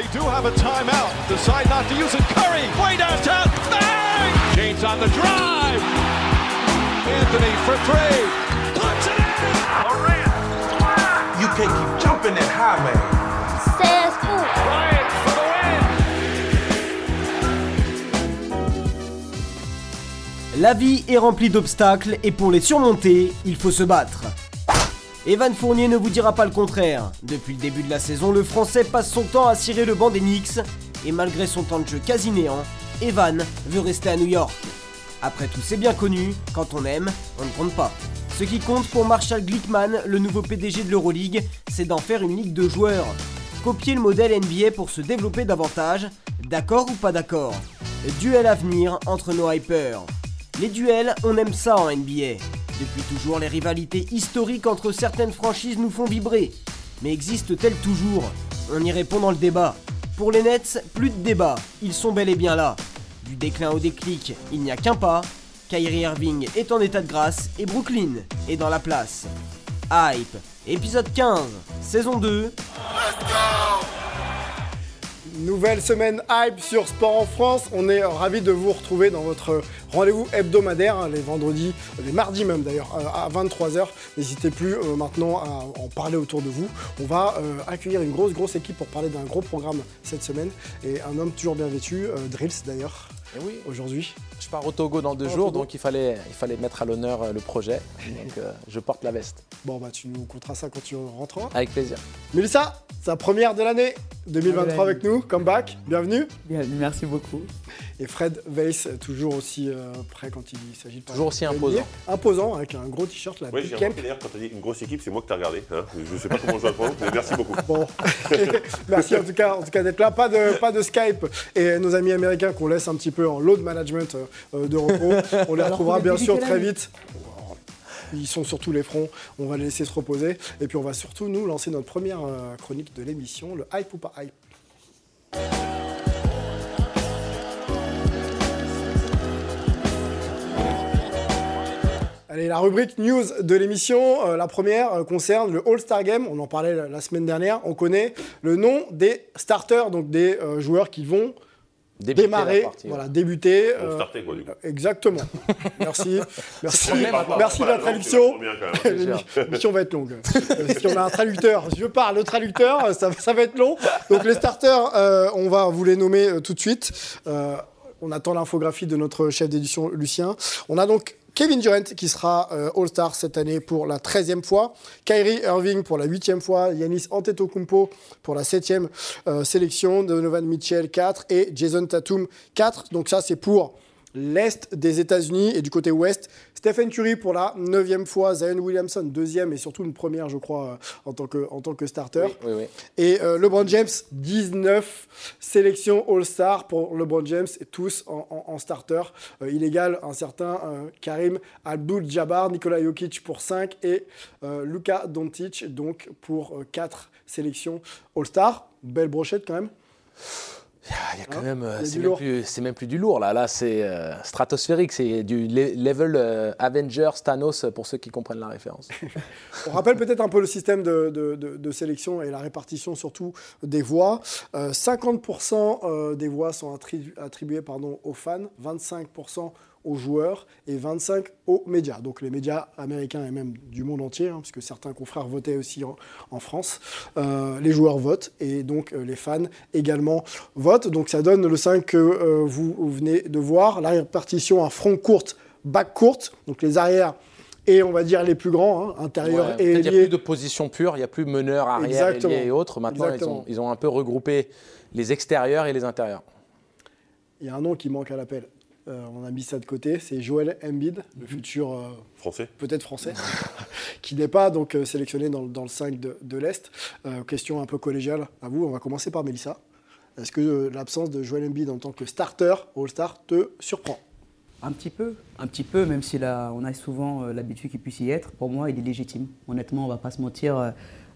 They do have a timeout. Decide not to use it. Curry, way downtown. Bang! James on the drive. Anthony for three. Puts it in. Durant. You can't keep jumping that high, man. Says who? Bryant for the win. La vie est remplie d'obstacles et pour les surmonter, il faut se battre. Evan Fournier ne vous dira pas le contraire. Depuis le début de la saison, le Français passe son temps à cirer le banc des Knicks. Et malgré son temps de jeu quasi néant, Evan veut rester à New York. Après tout, c'est bien connu, quand on aime, on ne compte pas. Ce qui compte pour Marshall Glickman, le nouveau PDG de l'Euroleague, c'est d'en faire une ligue de joueurs. Copier le modèle NBA pour se développer davantage, d'accord ou pas d'accord ? Duel à venir entre nos hypers. Les duels, on aime ça en NBA. Depuis toujours, les rivalités historiques entre certaines franchises nous font vibrer. Mais existent-elles toujours ? On y répond dans le débat. Pour les Nets, plus de débat, ils sont bel et bien là. Du déclin au déclic, il n'y a qu'un pas. Kyrie Irving est en état de grâce et Brooklyn est dans la place. Hype, épisode 15, saison 2. Let's go ! Nouvelle semaine hype sur Sport en France, on est ravis de vous retrouver dans votre rendez-vous hebdomadaire, les vendredis, les mardis même d'ailleurs, à 23h. N'hésitez plus maintenant à en parler autour de vous. On va accueillir une grosse équipe pour parler d'un gros programme cette semaine et un homme toujours bien vêtu, Drills d'ailleurs. Et oui, aujourd'hui. Je pars au Togo dans 2 jours, donc il fallait mettre à l'honneur le projet. Donc je porte la veste. Bon, bah tu nous compteras ça quand tu rentreras. Avec plaisir. Mélissa, sa première de l'année 2023 avec nous, comeback, bienvenue. Bienvenue, merci beaucoup. Et Fred Weiss, toujours aussi prêt quand il s'agit de... Toujours aussi imposant. Imposant, avec un gros t-shirt, la Big Camp. Oui, j'ai remarqué d'ailleurs, quand tu as dit une grosse équipe, c'est moi que tu as regardé. Hein. Je ne sais pas comment je vais répondre, mais merci beaucoup. Bon, merci en tout cas d'être là. Pas de Skype. Et nos amis américains qu'on laisse un petit peu en load management de repos. On les retrouvera bien sûr très vite. Ils sont sur tous les fronts, on va les laisser se reposer. Et puis on va surtout nous lancer notre première chronique de l'émission, le hype ou pas hype. Allez, la rubrique news de l'émission, la première concerne le All-Star Game. On en parlait la semaine dernière, on connaît le nom des starters, donc des joueurs qui vont débuter. Starter, quoi, du coup. Exactement. Merci de la traduction. L'émission va être longue. Si on a un traducteur, je parle, le traducteur, ça va être long. Donc les starters, on va vous les nommer tout de suite. On attend l'infographie de notre chef d'édition, Lucien. On a donc Kevin Durant qui sera All-Star cette année pour la 13e fois. Kyrie Irving pour la 8e fois. Giannis Antetokounmpo pour la 7e sélection. Donovan Mitchell 4 et Jason Tatum 4. Donc ça, c'est pour l'Est des États-Unis et du côté Ouest. Stephen Curry pour la 9e fois. Zion Williamson 2e et surtout une première, je crois, en tant que starter. Oui. Et LeBron James, 19 sélections All-Star pour LeBron James, tous en starter. Il égale un certain Karim Abdul-Jabbar, Nikola Jokic pour 5 et Luka Doncic donc pour 4 sélections All-Star. Belle brochette quand même. Il y a quand même, c'est même plus du lourd là. Là, c'est stratosphérique, c'est du level Avengers, Thanos pour ceux qui comprennent la référence. On rappelle peut-être un peu le système de sélection et la répartition surtout des voix. 50% des voix sont attribuées aux fans, 25% aux joueurs et 25% aux médias. Donc les médias américains et même du monde entier, hein, parce que certains confrères votaient aussi en France. Les joueurs votent et donc les fans également votent. Donc ça donne le 5 que vous venez de voir. La répartition à front courte, back courte, donc les arrières et on va dire les plus grands, hein, intérieurs et ailiers. Il n'y a plus de position pure, il n'y a plus meneur, arrière, ailier et autres. Maintenant, ils ont un peu regroupé les extérieurs et les intérieurs. Il y a un nom qui manque à l'appel. On a mis ça de côté, c'est Joel Embiid, le futur français, peut-être français, qui n'est pas donc sélectionné dans le 5 de l'Est. Question un peu collégiale à vous, on va commencer par Mélissa. Est-ce que l'absence de Joel Embiid en tant que starter, All-Star, te surprend ? Un petit peu, même si on a souvent l'habitude qu'il puisse y être. Pour moi, il est légitime. Honnêtement, on ne va pas se mentir.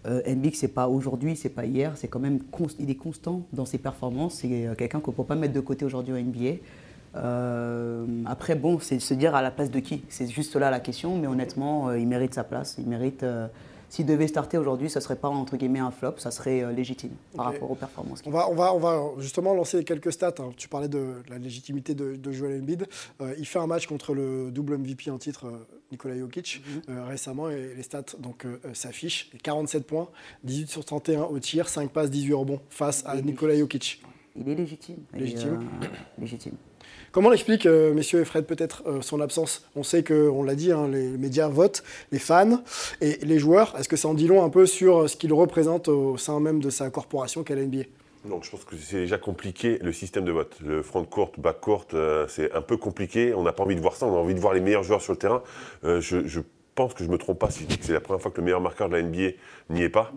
Embiid, c'est pas aujourd'hui, c'est pas hier, c'est quand même il est constant dans ses performances. C'est quelqu'un qu'on ne peut pas mettre de côté aujourd'hui en NBA. Après, bon, c'est se dire à la place de qui. C'est juste là la question, mais honnêtement, il mérite sa place. Il mérite s'il devait starter aujourd'hui, ça ne serait pas entre guillemets un flop, ça serait légitime par rapport aux performances. On va justement lancer quelques stats. Hein. Tu parlais de la légitimité de Joel Embiid. Il fait un match contre le double MVP en titre Nikola Jokic récemment, et les stats donc, s'affichent. 47 points, 18 sur 31 au tir, 5 passes, 18 rebonds face à Nikola Jokic. Il est légitime. Légitime. Comment on explique, messieurs et Fred, peut-être son absence ? On sait que, on l'a dit, hein, les médias votent, les fans et les joueurs. Est-ce que ça en dit long un peu sur ce qu'il représente au sein même de sa corporation qu'est la NBA ? Non, je pense que c'est déjà compliqué, le système de vote. Le front court, back court, c'est un peu compliqué. On n'a pas envie de voir ça, on a envie de voir les meilleurs joueurs sur le terrain. Je pense que je ne me trompe pas si je dis que c'est la première fois que le meilleur marqueur de la NBA n'y est pas.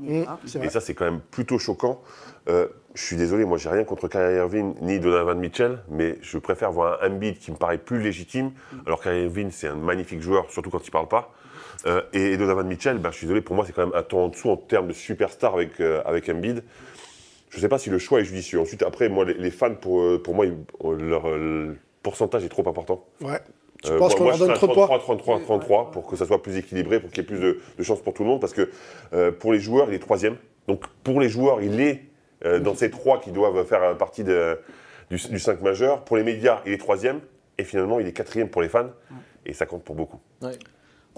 Et ça, c'est quand même plutôt choquant. Je suis désolé, moi, j'ai rien contre Kyrie Irving ni Donovan Mitchell, mais je préfère voir un Embiid qui me paraît plus légitime. Alors, Kyrie Irving, c'est un magnifique joueur, surtout quand il ne parle pas. Et Donovan Mitchell, ben, je suis désolé, pour moi, c'est quand même un ton en dessous en termes de superstar avec Embiid. Je ne sais pas si le choix est judicieux. Ensuite, après, moi, les fans, pour moi, leur pourcentage est trop important. Ouais. Je pense qu'on leur donne trop de poids. 33 pour que ça soit plus équilibré, pour qu'il y ait plus de chances pour tout le monde, parce que pour les joueurs, il est troisième. Donc pour les joueurs, il est dans ces trois qui doivent faire partie du 5 majeur. Pour les médias, il est troisième. Et finalement, il est quatrième pour les fans. Et ça compte pour beaucoup. Ouais.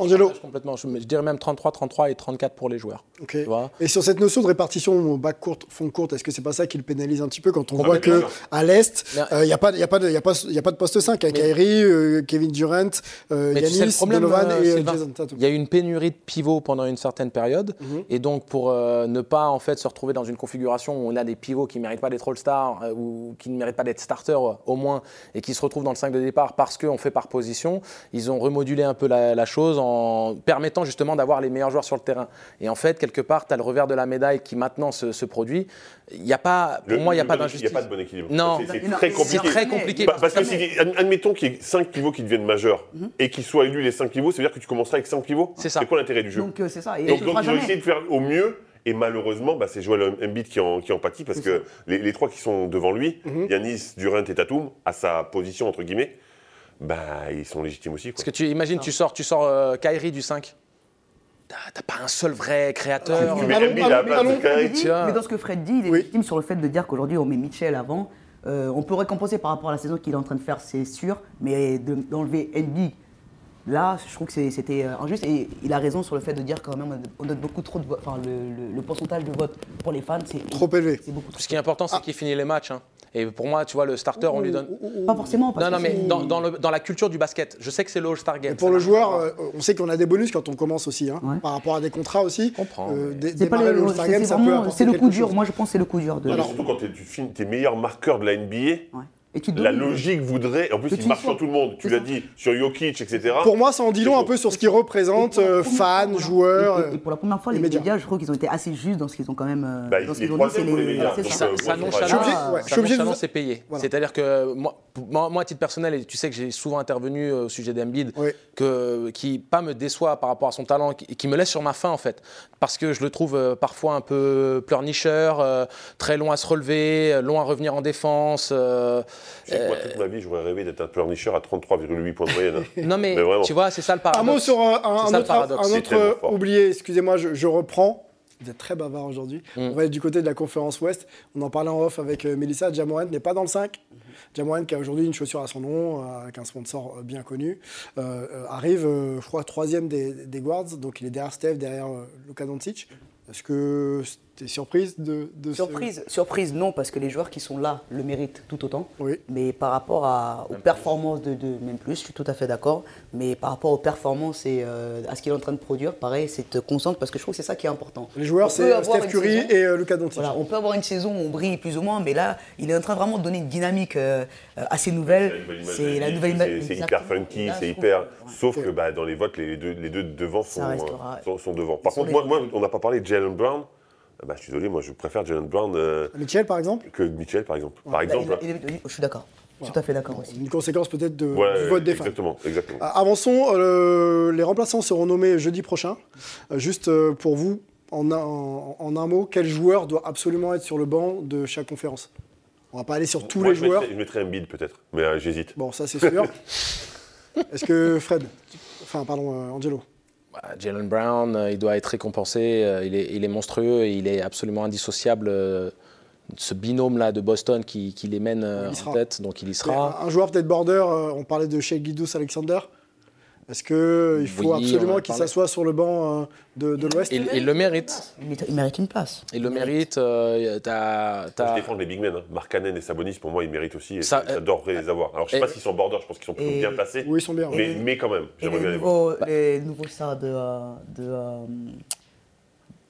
Angelo. Complètement. Je dirais même 33 et 34 pour les joueurs. Okay. Tu vois, et sur cette notion de répartition bac courte, fond courte, est-ce que c'est pas ça qui le pénalise un petit peu quand on voit qu'à l'Est, il n'y a pas de poste 5 avec Kyrie, Kevin Durant, Giannis, Donovan et Jason Tatum. Il y a eu une pénurie de pivots pendant une certaine période. Et donc, pour ne pas en fait, se retrouver dans une configuration où on a des pivots qui ne méritent pas d'être all-stars ou qui ne méritent pas d'être starters au moins, et qui se retrouvent dans le 5 de départ parce qu'on fait par position, ils ont remodulé un peu la chose en permettant justement d'avoir les meilleurs joueurs sur le terrain. Et en fait, quelque part, tu as le revers de la médaille qui maintenant se produit. Il n'y a pas, pour moi, il n'y a pas d'injustice. Il n'y a pas de bon équilibre. Non, c'est très compliqué. C'est très compliqué. Parce que si, admettons qu'il y ait 5 pivots qui deviennent majeurs et qu'ils soient élus les 5 pivots, ça veut dire que tu commenceras avec 5 pivots. C'est ça. C'est quoi l'intérêt du jeu ? Donc, c'est ça. Et donc ils ont essayé de faire au mieux. Et malheureusement, bah, c'est Joel Embiid qui en pâtit parce que les trois qui sont devant lui, Giannis, Durant et Tatum, à sa position entre guillemets, bah, ils sont légitimes aussi. Quoi. Parce que tu imagines, tu sors Kyrie du 5. T'as pas un seul vrai créateur. Mais dans ce que Fred dit, il est légitime sur le fait de dire qu'aujourd'hui on met Mitchell avant. On peut récompenser par rapport à la saison qu'il est en train de faire, c'est sûr. Mais d'enlever Embiid, là, je trouve que c'était injuste. Et il a raison sur le fait de dire quand même on donne beaucoup trop de votes. Enfin, le pourcentage de votes pour les fans, c'est trop élevé. C'est beaucoup trop. Ce qui est important, c'est qu'il finit les matchs. Hein. Et pour moi, tu vois, le starter, on lui donne… Pas forcément. Parce non, mais dans la culture du basket, je sais que c'est le All-Star Game. Et pour le joueur, on sait qu'on a des bonus quand on commence aussi, hein, par rapport à des contrats aussi. On comprend. Démarrer le All-Star Game, ça peut apporter quelque chose. C'est le coup dur, moi je pense que c'est le coup dur. Surtout quand tu finis tes meilleurs marqueurs de la NBA… Ouais. La logique voudrait, en plus il marche sur tout le monde, tu l'as dit, sur Jokic, etc. Pour moi ça en dit long un peu sur ce qu'il représente, fans, joueurs. Et pour la première fois les médias, je crois qu'ils ont été assez justes dans ce qu'ils ont quand même… Dans ce qu'ils ont dit, c'est les médias. Ça nonchalant, c'est payé. C'est-à-dire que moi à titre personnel, et tu sais que j'ai souvent intervenu au sujet d'Embiid, qui pas me déçoit par rapport à son talent, qui me laisse sur ma faim en fait. Parce que je le trouve parfois un peu pleurnicheur, très long à se relever, long à revenir en défense… Tu sais que moi, toute ma vie, j'aurais rêvé d'être un pleurnicheur à 33,8 points de moyenne. Non, mais tu vois, c'est ça le paradoxe. Un mot sur un autre oublié, excusez-moi, je reprends. Vous êtes très bavard aujourd'hui. On va être du côté de la conférence Ouest. On en parlait en off avec Mélissa. Ja Morant n'est pas dans le 5. Ja Morant, qui a aujourd'hui une chaussure à son nom, avec un sponsor bien connu, arrive, je crois, 3e des guards. Donc, il est derrière Steph, derrière Luka Doncic. Est-ce que t'es surprise de Surprise, non, parce que les joueurs qui sont là le méritent tout autant. Oui. Mais par rapport aux performances même plus, je suis tout à fait d'accord. Mais par rapport aux performances et à ce qu'il est en train de produire, pareil, c'est te concentre parce que je trouve que c'est ça qui est important. Les joueurs, c'est Steph Curry et Luka Doncic. Voilà, on peut avoir une saison où on brille plus ou moins, mais là, il est en train vraiment de donner une dynamique assez nouvelle. C'est la nouvelle image. C'est hyper funky, là, c'est hyper. Sauf que dans les votes, les deux devant sont devant. Par contre, moi, on n'a pas parlé de Jaylen Brown. Bah, je suis désolé, moi je préfère Jaylen Brown que Mitchell par exemple. Ouais. Par exemple, je suis d'accord. Voilà. Tout à fait d'accord aussi. Une conséquence peut-être du vote des fans. Exactement. Avançons, les remplaçants seront nommés jeudi prochain. Juste pour vous, en un mot, quel joueur doit absolument être sur le banc de chaque conférence ? On va pas aller sur tous les joueurs. Je mettrais Embiid peut-être, mais j'hésite. Bon, ça c'est sûr. Est-ce que Angelo Jaylen Brown, il doit être récompensé, il est monstrueux, et il est absolument indissociable. Ce binôme-là de Boston qui les mène en tête, donc il y sera. Un joueur peut-être border, on parlait de Shai Gilgeous-Alexander. Est-ce qu'il faut absolument qu'il s'assoie sur le banc de l'Ouest ? Il le mérite. Il mérite une place. Il le mérite. Je défends les big men. Hein. Mark Cannon et Sabonis, pour moi, ils méritent aussi. Et j'adorerais les avoir. Alors, je ne sais pas s'ils sont border, je pense qu'ils sont plutôt bien placés. Oui, ils sont bien. Mais quand même, j'aimerais bien les voir. Les nouveaux stars de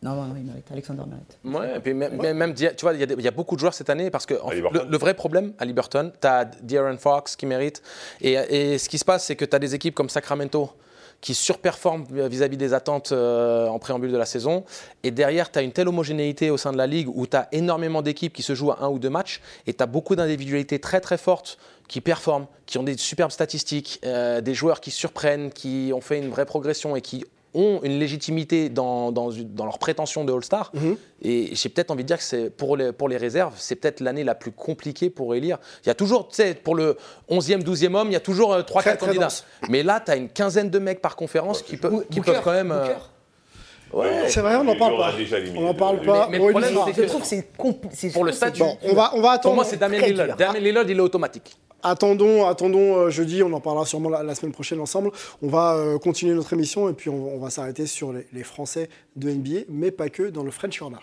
Non, il mérite. Alexander mérite. Ouais, et puis même tu vois, il y a beaucoup de joueurs cette année parce que le vrai problème à Liberton, tu as De'Aaron Fox qui mérite. Et ce qui se passe, c'est que tu as des équipes comme Sacramento qui surperforment vis-à-vis des attentes en préambule de la saison. Et derrière, tu as une telle homogénéité au sein de la ligue où tu as énormément d'équipes qui se jouent à un ou deux matchs et tu as beaucoup d'individualités très très fortes qui performent, qui ont des superbes statistiques, des joueurs qui surprennent, qui ont fait une vraie progression et qui ont une légitimité dans leur prétention de All-Star. Mm-hmm. Et j'ai peut-être envie de dire que c'est pour les réserves, c'est peut-être l'année la plus compliquée pour élire. Il y a toujours, tu sais, pour le 11e, 12e homme, il y a toujours 3-4 candidats. Dense. Mais là, tu as une quinzaine de mecs par conférence qui peuvent quand même… Ouais, c'est vrai, on n'en parle pas. Mais le problème, c'est que je trouve que c'est pour le statut. Bon, on va attendre. Pour moi, c'est Damien Lillard. Damien Lillard, il est automatique. Attendons jeudi, on en parlera sûrement la semaine prochaine ensemble. On va continuer notre émission et puis on va s'arrêter sur les Français de NBA, mais pas que, dans le French Corner.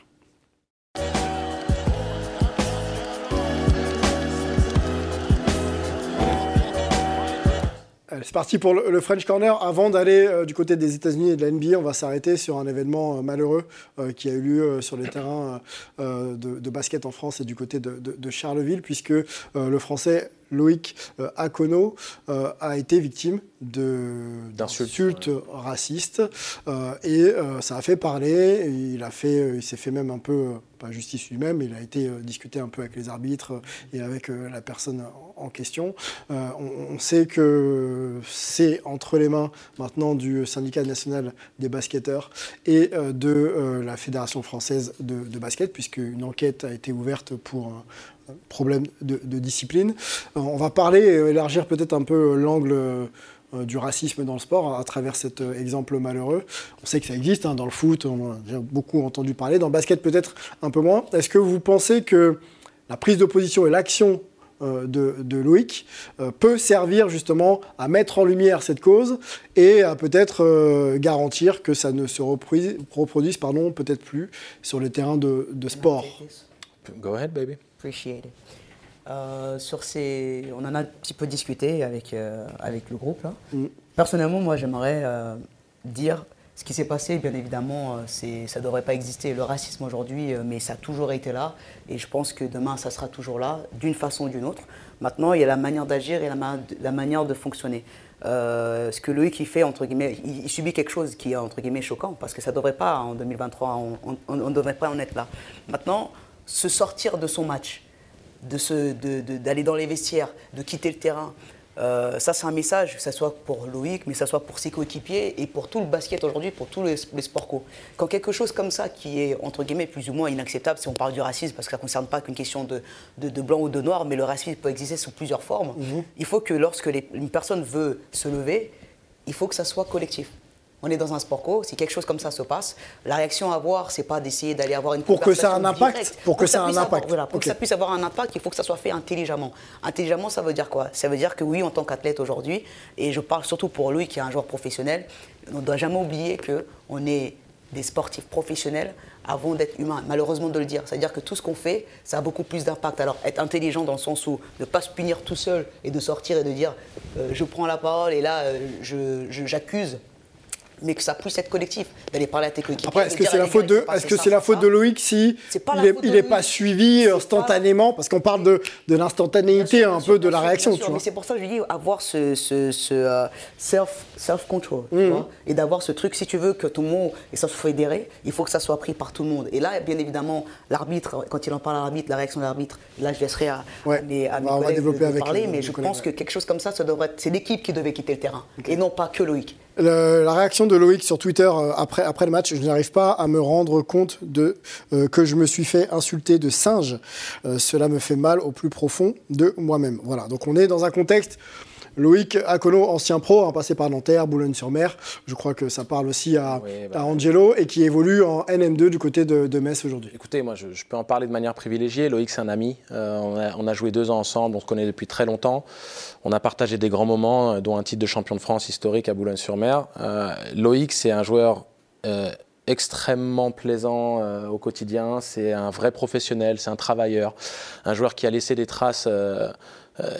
Allez, c'est parti pour le French Corner. Avant d'aller du côté des États-Unis et de la NBA, on va s'arrêter sur un événement malheureux qui a eu lieu sur les terrains de basket en France et du côté de Charleville, puisque le Français Loïc Akono a été victime d'insultes racistes et ça a fait parler. Il s'est fait même un peu pas justice lui-même. Il a été discuté un peu avec les arbitres et avec la personne en question. On sait que c'est entre les mains maintenant du syndicat national des basketteurs et de la Fédération française de basket, puisqu'une enquête a été ouverte pour problème de discipline. On va parler, élargir peut-être un peu l'angle du racisme dans le sport à travers cet exemple malheureux. On sait que ça existe, hein, dans le foot, on a déjà beaucoup entendu parler, dans le basket peut-être un peu moins. Est-ce que vous pensez que la prise de position et l'action de Loïc peut servir justement à mettre en lumière cette cause et à peut-être garantir que ça ne se reproduise peut-être plus sur les terrains de sport? Go ahead, baby. On en a un petit peu discuté avec le groupe. Là. Mm. Personnellement, moi, j'aimerais dire ce qui s'est passé. Bien évidemment, ça ne devrait pas exister, le racisme aujourd'hui, mais ça a toujours été là. Et je pense que demain, ça sera toujours là, d'une façon ou d'une autre. Maintenant, il y a la manière d'agir et la manière de fonctionner. Ce que Loïc il fait, entre guillemets, il subit quelque chose qui est, entre guillemets, choquant, parce que ça ne devrait pas, en 2023, on ne devrait pas en être là. Maintenant, se sortir de son match, d'aller dans les vestiaires, de quitter le terrain, ça c'est un message, que ce soit pour Loïc, mais que ce soit pour ses coéquipiers et pour tout le basket aujourd'hui, pour tous les sports co. Quand quelque chose comme ça qui est, entre guillemets, plus ou moins inacceptable, si on parle du racisme, parce que ça ne concerne pas qu'une question de blanc ou de noir, mais le racisme peut exister sous plusieurs formes, il faut que lorsque une personne veut se lever, il faut que ça soit collectif. On est dans un sport co, si quelque chose comme ça se passe, la réaction à avoir, c'est pas d'essayer d'aller avoir une conversation directe. Pour que ça ait un impact. Pour que ça puisse avoir un impact, il faut que ça soit fait intelligemment. Intelligemment, ça veut dire quoi ? Ça veut dire que oui, en tant qu'athlète aujourd'hui, et je parle surtout pour lui qui est un joueur professionnel, on ne doit jamais oublier qu'on est des sportifs professionnels avant d'être humains, malheureusement de le dire. C'est-à-dire que tout ce qu'on fait, ça a beaucoup plus d'impact. Alors, être intelligent dans le sens où ne pas se punir tout seul et de sortir et de dire je prends la parole et là, j'accuse. Mais que ça puisse être collectif, d'aller parler à tes coéquipiers. Après, est-ce que c'est la faute de Loïc si il n'est pas suivi instantanément ? Parce qu'on parle de l'instantanéité sûr, un peu sûr, de la réaction. Sûr, tu vois. Mais c'est pour ça que je dis avoir ce self-control, tu vois, et d'avoir ce truc, si tu veux que tout le monde soit fédéré, il faut que ça soit pris par tout le monde. Et là, bien évidemment, l'arbitre, quand il en parle à l'arbitre, la réaction de l'arbitre, là je laisserai à mes collègues parler, mais je pense que quelque chose comme ça devrait être… C'est l'équipe qui devait quitter le terrain, et non pas que Loïc. La réaction de Loïc sur Twitter après le match, je n'arrive pas à me rendre compte que je me suis fait insulter de singe. Cela me fait mal au plus profond de moi-même. Voilà, donc on est dans un contexte Loïc Akono, ancien pro, hein, passé par Nanterre, Boulogne-sur-Mer, je crois que ça parle aussi à Angelo, et qui évolue en NM2 du côté de Metz aujourd'hui. Écoutez, moi je peux en parler de manière privilégiée. Loïc, c'est un ami, on a joué 2 ans ensemble, on se connaît depuis très longtemps, on a partagé des grands moments, dont un titre de champion de France historique à Boulogne-sur-Mer. Loïc, c'est un joueur extrêmement plaisant au quotidien, c'est un vrai professionnel, c'est un travailleur, un joueur qui a laissé des traces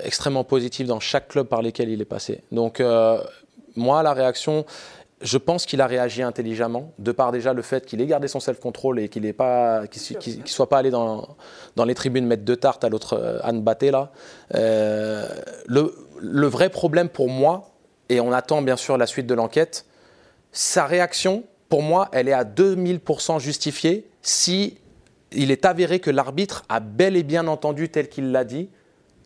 extrêmement positives dans chaque club par lesquels il est passé. Donc moi, la réaction, je pense qu'il a réagi intelligemment, de par déjà le fait qu'il ait gardé son self-control et qu'il ne soit pas allé dans les tribunes mettre 2 tartes à l'autre Anne Batté là. Le vrai problème pour moi, et on attend bien sûr la suite de l'enquête, sa réaction, pour moi, elle est à 2000% justifiée si il est avéré que l'arbitre a bel et bien entendu, tel qu'il l'a dit,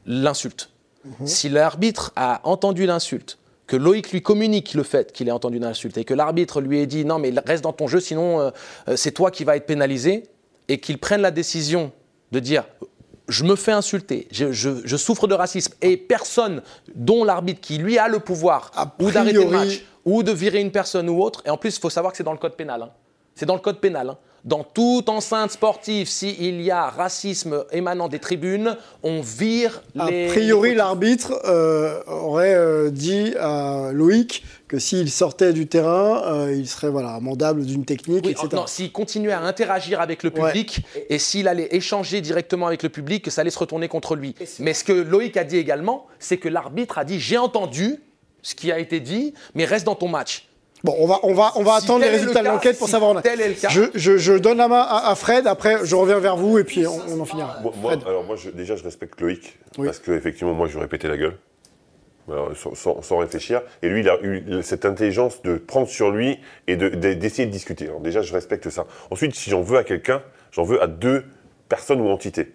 l'insulte. Mmh. Si l'arbitre a entendu l'insulte, que Loïc lui communique le fait qu'il ait entendu l'insulte et que l'arbitre lui ait dit « non, mais reste dans ton jeu, sinon c'est toi qui vas être pénalisé » et qu'il prenne la décision de dire « je me fais insulter, je souffre de racisme » et personne, dont l'arbitre qui lui a le pouvoir ou d'arrêter le match ou de virer une personne ou autre. Et en plus, il faut savoir que c'est dans le code pénal. Hein. C'est dans le code pénal. Hein. Dans toute enceinte sportive, s'il y a racisme émanant des tribunes, on vire les... A priori, l'arbitre aurait dit à Loïc que s'il sortait du terrain, il serait amendable d'une technique, etc. Non, s'il continuait à interagir avec le public et s'il allait échanger directement avec le public, que ça allait se retourner contre lui. Mais ce que Loïc a dit également, c'est que l'arbitre a dit « j'ai entendu ce qui a été dit, mais reste dans ton match ». Bon, on va attendre les résultats de l'enquête pour savoir. Je donne la main à Fred. Après, je reviens vers vous et puis on en finira. Moi, je respecte Loïc parce que effectivement, moi, j'aurais pété la gueule sans réfléchir. Et lui, il a eu cette intelligence de prendre sur lui et d'essayer de discuter. Alors déjà, je respecte ça. Ensuite, si j'en veux à quelqu'un, j'en veux à 2 personnes ou entités.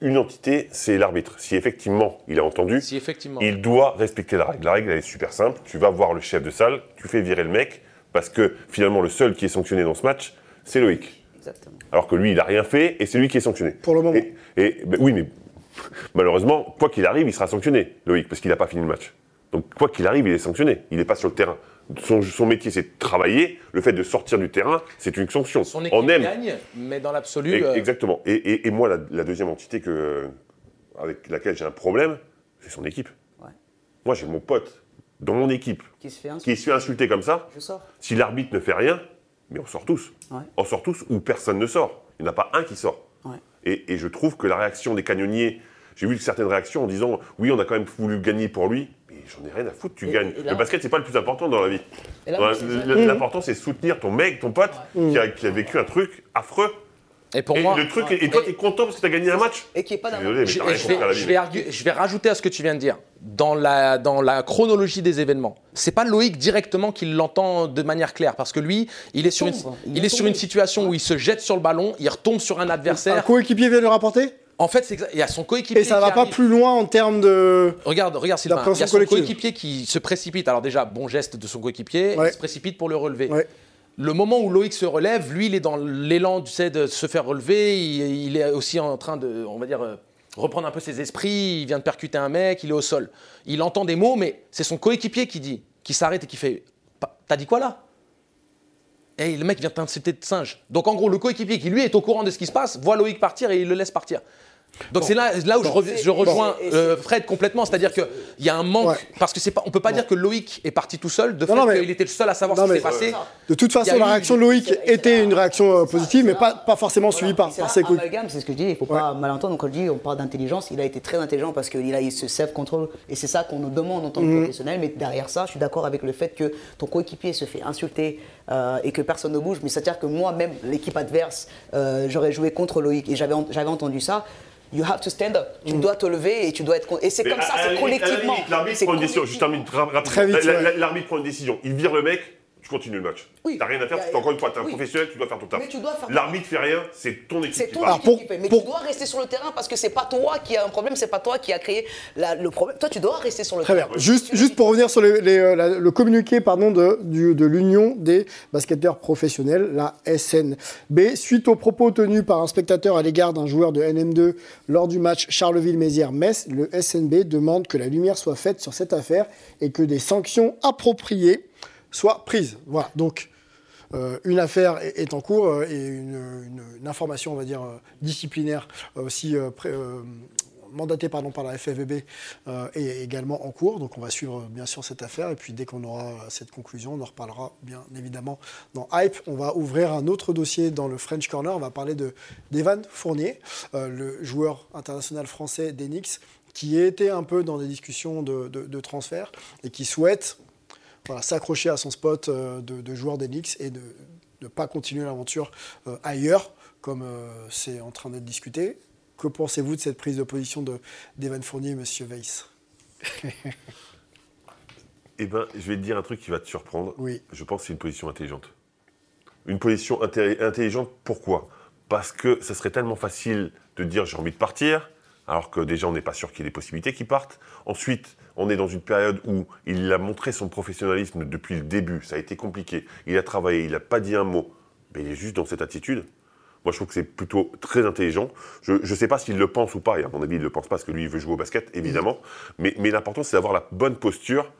Une entité, c'est l'arbitre. Si effectivement il a entendu, il doit respecter la règle. La règle, elle est super simple. Tu vas voir le chef de salle, tu fais virer le mec, parce que finalement, le seul qui est sanctionné dans ce match, c'est Loïc. Exactement. Alors que lui, il n'a rien fait et c'est lui qui est sanctionné. Pour le moment. Oui, mais malheureusement, quoi qu'il arrive, il sera sanctionné, Loïc, parce qu'il n'a pas fini le match. Donc, quoi qu'il arrive, il est sanctionné. Il n'est pas sur le terrain. Son métier, c'est de travailler. Le fait de sortir du terrain, c'est une sanction. Son équipe gagne, mais dans l'absolu... Exactement. Et moi, la deuxième entité avec laquelle j'ai un problème, c'est son équipe. Ouais. Moi, j'ai mon pote dans mon équipe qui se fait insulter comme ça. Je sors. Si l'arbitre ne fait rien, mais on sort tous. Ouais. On sort tous ou personne ne sort. Il n'y en a pas un qui sort. Ouais. Et je trouve que la réaction des canonniers... J'ai vu certaines réactions en disant « oui, on a quand même voulu gagner pour lui ». J'en ai rien à foutre, tu gagnes. Le basket, c'est pas le plus important dans la vie. L'important, c'est soutenir ton mec, ton pote, qui a vécu un truc affreux. Et pour moi. Et toi, t'es content parce que t'as gagné un match. Et qui est pas d'un match. Je vais rajouter à ce que tu viens de dire. Dans la chronologie des événements, c'est pas Loïc directement qui l'entend de manière claire, parce que lui, il est sur une situation où il se jette sur le ballon, il retombe sur un adversaire. Un coéquipier vient le rapporter ? En fait, il y a son coéquipier. Et ça va pas plus loin en termes de. Regarde, Sylvain. Il y a son coéquipier qui se précipite. Alors déjà, bon geste de son coéquipier. Ouais. Il se précipite pour le relever. Ouais. Le moment où Loïc se relève, lui, il est dans l'élan, tu sais, de se faire relever. Il est aussi en train de, on va dire, reprendre un peu ses esprits. Il vient de percuter un mec. Il est au sol. Il entend des mots, mais c'est son coéquipier qui s'arrête et qui fait. T'as dit quoi là ? Et le mec vient t'insulter de singe. Donc en gros, le coéquipier qui lui est au courant de ce qui se passe voit Loïc partir et il le laisse partir. Donc c'est là où je rejoins Fred complètement, c'est-à-dire qu'il y a un manque, parce qu'on ne peut pas dire que Loïc est parti tout seul, mais qu'il était le seul à savoir ce qui s'est passé. De toute façon, la réaction de Loïc était une réaction positive, mais pas forcément suivie par ses coups. C'est ce que je dis, il ne faut pas mal entendre, quand on parle d'intelligence, il a été très intelligent parce qu'il a eu ce self-control, et c'est ça qu'on nous demande en tant que professionnel, mais derrière ça, je suis d'accord avec le fait que ton coéquipier se fait insulter et que personne ne bouge, mais c'est-à-dire que moi-même, l'équipe adverse, j'aurais joué contre Loïc, et j'avais entendu ça. You have to stand up. Tu dois te lever et tu dois être. Et c'est comme ça, c'est collectivement. L'arbitre prend une décision. L'arbitre prend une décision. Il vire le mec. continues le match. Oui. T'as rien à faire, parce que encore une fois, t'es un professionnel, tu dois faire ton taf. L'arbitre fait rien, c'est ton équipe qui part. Mais tu dois rester sur le terrain parce que c'est pas toi qui a un problème, c'est pas toi qui a créé le problème. Toi, tu dois rester sur le terrain. Très bien. Juste pour revenir sur le communiqué de l'Union des basketteurs professionnels, la SNB, suite aux propos tenus par un spectateur à l'égard d'un joueur de NM2 lors du match Charleville-Mézières-Metz, le SNB demande que la lumière soit faite sur cette affaire et que des sanctions appropriées soient prises. Voilà, donc une affaire est en cours et une information, on va dire, disciplinaire aussi mandatée par la FFVB est également en cours. Donc on va suivre bien sûr cette affaire et puis dès qu'on aura cette conclusion, on en reparlera bien évidemment dans Hype. On va ouvrir un autre dossier dans le French Corner. On va parler d'Evan Fournier, le joueur international français des Knicks, qui était un peu dans des discussions de transfert et qui souhaite s'accrocher à son spot de joueur des Knicks et de ne pas continuer l'aventure ailleurs, comme c'est en train d'être discuté. Que pensez-vous de cette prise de position d'Evan Fournier, monsieur Weiss? Eh bien, je vais te dire un truc qui va te surprendre. Oui. Je pense que c'est une position intelligente. Une position intelligente, pourquoi? Parce que ce serait tellement facile de dire « j'ai envie de partir », alors que déjà, on n'est pas sûr qu'il y ait des possibilités qui partent. Ensuite, on est dans une période où il a montré son professionnalisme depuis le début. Ça a été compliqué. Il a travaillé, il n'a pas dit un mot. Mais il est juste dans cette attitude. Moi, je trouve que c'est plutôt très intelligent. Je ne sais pas s'il le pense ou pas. Et à mon avis, il ne le pense pas parce que lui, il veut jouer au basket, évidemment. Mais l'important, c'est d'avoir la bonne posture.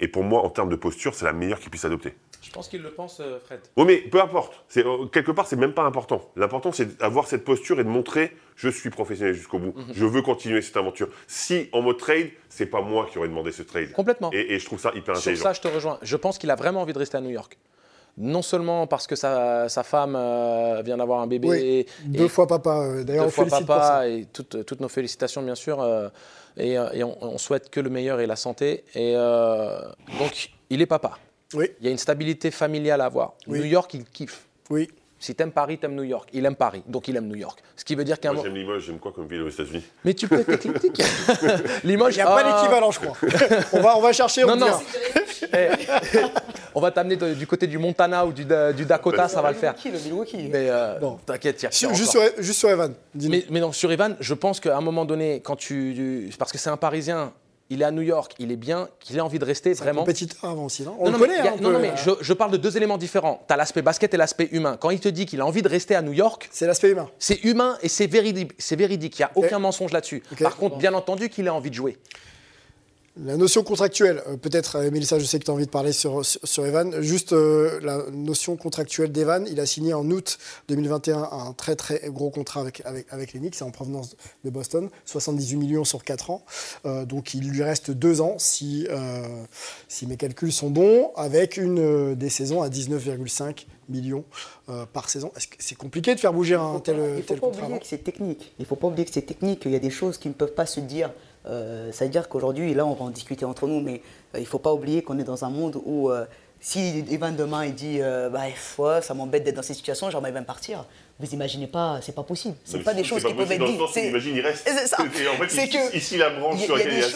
Et pour moi, en termes de posture, c'est la meilleure qu'il puisse adopter. Je pense qu'il le pense, Fred. Oui, mais peu importe. Quelque part, c'est même pas important. L'important, c'est d'avoir cette posture et de montrer « je suis professionnel jusqu'au bout, je veux continuer cette aventure ». Si, en mode trade, c'est pas moi qui aurais demandé ce trade. Complètement. Et je trouve ça hyper intelligent. Sur ça, je te rejoins. Je pense qu'il a vraiment envie de rester à New York. Non seulement parce que sa femme vient d'avoir un bébé. Oui, deux fois papa. D'ailleurs, on félicite pour ça. Et toutes nos félicitations, bien sûr. Et on souhaite que le meilleur et la santé. Et donc, il est papa. Oui. Il y a une stabilité familiale à avoir. Oui. New York, il kiffe. Oui. Si t'aimes Paris, t'aimes New York. Il aime Paris, donc il aime New York. Ce qui veut dire qu'un... Moi, j'aime Limoges, j'aime quoi comme ville aux États-Unis? Mais tu peux être éclectique. Limoges, il n'y a pas l'équivalent, je crois. On va chercher, on dira. On va t'amener du côté du Montana ou du Dakota, ça va le faire. Le Milwaukee. Mais non, t'inquiète, il y a pire encore. Juste sur Evan. Mais non, sur Evan, je pense qu'à un moment donné, quand tu... Parce que c'est un Parisien... Il est à New York, il est bien, qu'il ait envie de rester vraiment. C'est un petit avant aussi, non? Non, mais je parle de deux éléments différents. Tu as l'aspect basket et l'aspect humain. Quand il te dit qu'il a envie de rester à New York… C'est l'aspect humain. C'est humain et c'est véridique. Il n'y a aucun mensonge là-dessus. Okay. Par contre, bien entendu qu'il a envie de jouer. La notion contractuelle, peut-être, Mélissa, je sais que tu as envie de parler sur Evan. Juste la notion contractuelle d'Evan, il a signé en août 2021 un très très gros contrat avec les Knicks, c'est en provenance de Boston, 78 millions sur 4 ans. Donc il lui reste 2 ans, si mes calculs sont bons, avec des saisons à 19,5 millions par saison. Est-ce que c'est compliqué de faire bouger un tel contrat? Il ne faut pas oublier que c'est technique, qu'il y a des choses qui ne peuvent pas se dire. C'est-à-dire qu'aujourd'hui, et là on va en discuter entre nous, mais il ne faut pas oublier qu'on est dans un monde où si Evan demain il dit ça m'embête d'être dans cette situation, j'aimerais même partir. Vous imaginez pas, c'est pas possible. C'est pas des choses qui peuvent être dites. Imagine, il reste. C'est ça. Et en fait, ici la branche sur laquelle il est assis.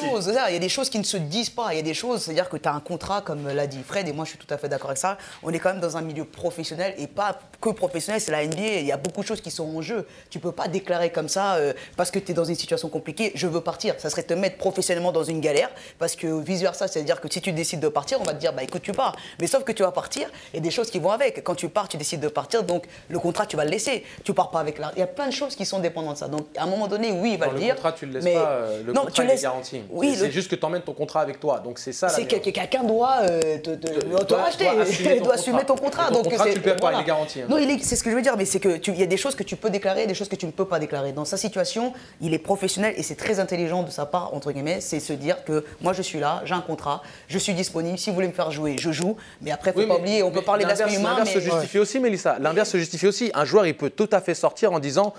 Il y a des choses qui ne se disent pas. Il y a des choses, c'est-à-dire que tu as un contrat, comme l'a dit Fred, et moi je suis tout à fait d'accord avec ça. On est quand même dans un milieu professionnel et pas que professionnel, c'est la NBA. Il y a beaucoup de choses qui sont en jeu. Tu peux pas déclarer comme ça parce que tu es dans une situation compliquée, je veux partir. Ça serait te mettre professionnellement dans une galère parce que vice-versa, c'est-à-dire que si tu décides de partir, on va te dire écoute, tu pars. Mais sauf que tu vas partir, il y a des choses qui vont avec. Quand tu pars, tu décides de partir, donc le contrat, tu vas le laisser. Tu pars pas avec l'argent. Il y a plein de choses qui sont dépendantes de ça. Donc, à un moment donné, oui, il va le dire. Le contrat, tu le laisses pas. Le contrat, il est garanti. Oui, c'est juste que tu emmènes ton contrat avec toi. Donc, c'est ça. C'est que quelqu'un doit te racheter. Il doit assumer ton contrat. Donc, tu le paies pas, il est garanti. Non, c'est ce que je veux dire. Mais c'est qu'il y a des choses que tu peux déclarer, des choses que tu ne peux pas déclarer. Dans sa situation, il est professionnel et c'est très intelligent de sa part, entre guillemets. C'est se dire que moi, je suis là, j'ai un contrat, je suis disponible. Si vous voulez me faire jouer, je joue. Mais après, il ne faut pas oublier, on peut parler d'aspect humain. L'inverse se justifie aussi, Mélissa. L'inverse se justifie aussi. Un joueur, il peut tout à fait sortir en disant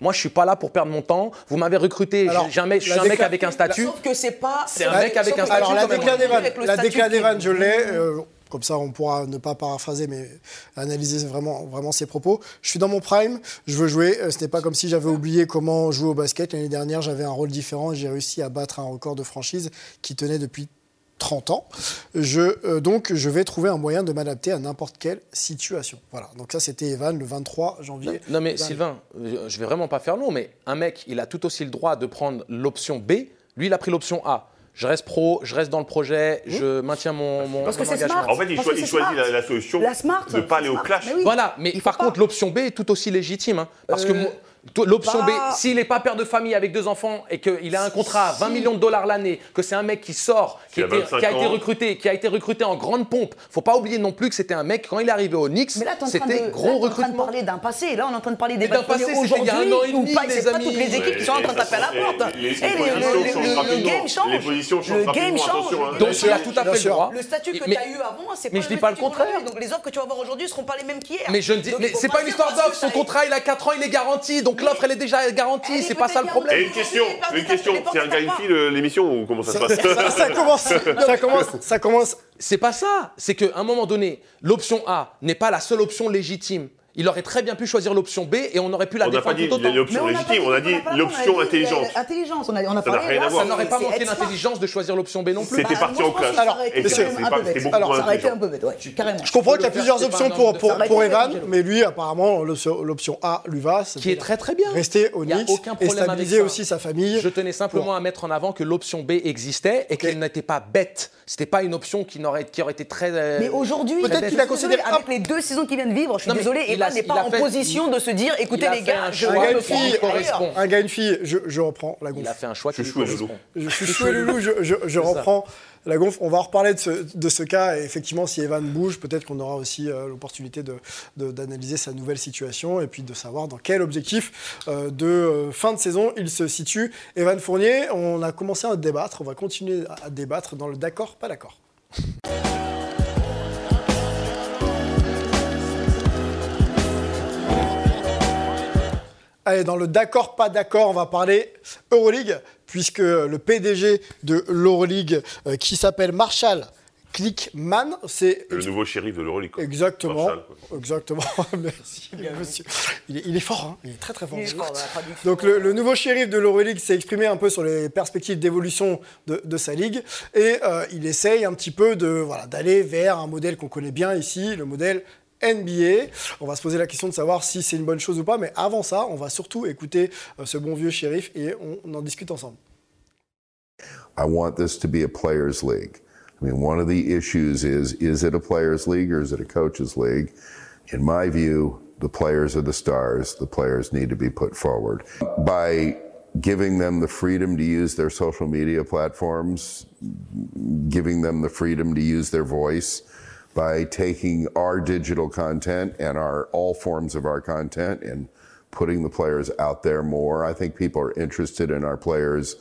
moi je suis pas là pour perdre mon temps, vous m'avez recruté, je suis un mec avec un statut. Sauf que c'est pas. C'est un mec avec un statut. Alors la décla d'Evan, je l'ai, comme ça on pourra ne pas paraphraser mais analyser vraiment ses propos. Je suis dans mon prime, je veux jouer, ce n'est pas comme si j'avais oublié comment jouer au basket. L'année dernière j'avais un rôle différent et j'ai réussi à battre un record de franchise qui tenait depuis 30 ans, donc je vais trouver un moyen de m'adapter à n'importe quelle situation. Voilà, donc ça c'était Evan le 23 janvier. Non mais Sylvain, je vais vraiment pas faire long, mais un mec, il a tout aussi le droit de prendre l'option B. Lui, il a pris l'option A. Je reste pro, je reste dans le projet, je maintiens mon engagement. Smart. En fait, il choisit la solution de ne pas aller au clash. Mais oui. Voilà, mais par contre, l'option B est tout aussi légitime. Hein, parce que l'option B, s'il n'est pas père de famille avec 2 enfants et qu'il a un contrat à 20 millions de $20 millions l'année, que c'est un mec qui sort, qui a été recruté en grande pompe, il ne faut pas oublier non plus que c'était un mec, quand il est arrivé aux Knicks, c'était gros recrutement. Là, on est en train de parler d'un passé. Là, on est en train de parler des passés aujourd'hui. C'est pas toutes les équipes qui sont en train de taper à la porte. Le game change. Les positions changent rapidement. Donc, il a tout à fait le droit. Le statut que tu as eu avant, c'est pas le même. Mais je ne dis pas le contraire. Donc, les offres que tu vas avoir aujourd'hui ne seront pas les mêmes qu'hier. Mais ce n'est pas une histoire d'offres. Son contrat, il a 4 ans, il est garanti. Donc l'offre, elle est déjà garantie, c'est pas ça le problème. Et une question, c'est un qualifie l'émission ou comment ça se passe ? Ça commence. C'est pas ça, c'est qu'à un moment donné, l'option A n'est pas la seule option légitime. Il aurait très bien pu choisir l'option B et on aurait pu la défendre tout autant. On n'a pas dit l'option légitime, on a dit l'option intelligente. Ça n'aurait pas manqué d'intelligence de choisir l'option B non plus. C'était parti en clash. Alors, ça aurait été un peu bête, carrément. Je comprends qu'il y a plusieurs options pour Evan, mais lui, apparemment, l'option A lui va. Qui est très très bien. Rester au Knicks et stabiliser aussi sa famille. Je tenais simplement à mettre en avant que l'option B existait et qu'elle n'était pas bête. C'était pas une option qui aurait été très. Mais aujourd'hui, peut-être qu'il a considéré avec les 2 saisons qu'il vient de vivre. Je suis désolé. N'est pas en position de se dire, écoutez les gars, je reprends la gonfle. Il a fait un choix qui lui correspond. Je reprends la gonfle. On va reparler de ce cas. Et effectivement, si Evan bouge, peut-être qu'on aura aussi l'opportunité d'analyser sa nouvelle situation et puis de savoir dans quel objectif de fin de saison il se situe. Evan Fournier, on a commencé à débattre, on va continuer à débattre dans le d'accord, pas d'accord. Allez, dans le d'accord, pas d'accord, on va parler Euroleague, puisque le PDG de l'Euroleague, qui s'appelle Marshall Glickman, c'est... Le nouveau shérif de l'Euroleague. Quoi. Exactement. Merci, monsieur. Il est fort, hein. Il est très, très fort. Donc, le nouveau shérif de l'Euroleague s'est exprimé un peu sur les perspectives d'évolution de sa ligue, et il essaye un petit peu d'aller vers un modèle qu'on connaît bien ici, le modèle NBA. On va se poser la question de savoir si c'est une bonne chose ou pas, mais avant ça, on va surtout écouter ce bon vieux shérif et on en discute ensemble. I want this to be a players' league. I mean, one of the issues is it a players' league or is it a coaches' league? In my view, the players are the stars. The players need to be put forward. By giving them the freedom to use their social media platforms, giving them the freedom to use their voice, by taking our digital content and all forms of our content and putting the players out there more. I think people are interested in our players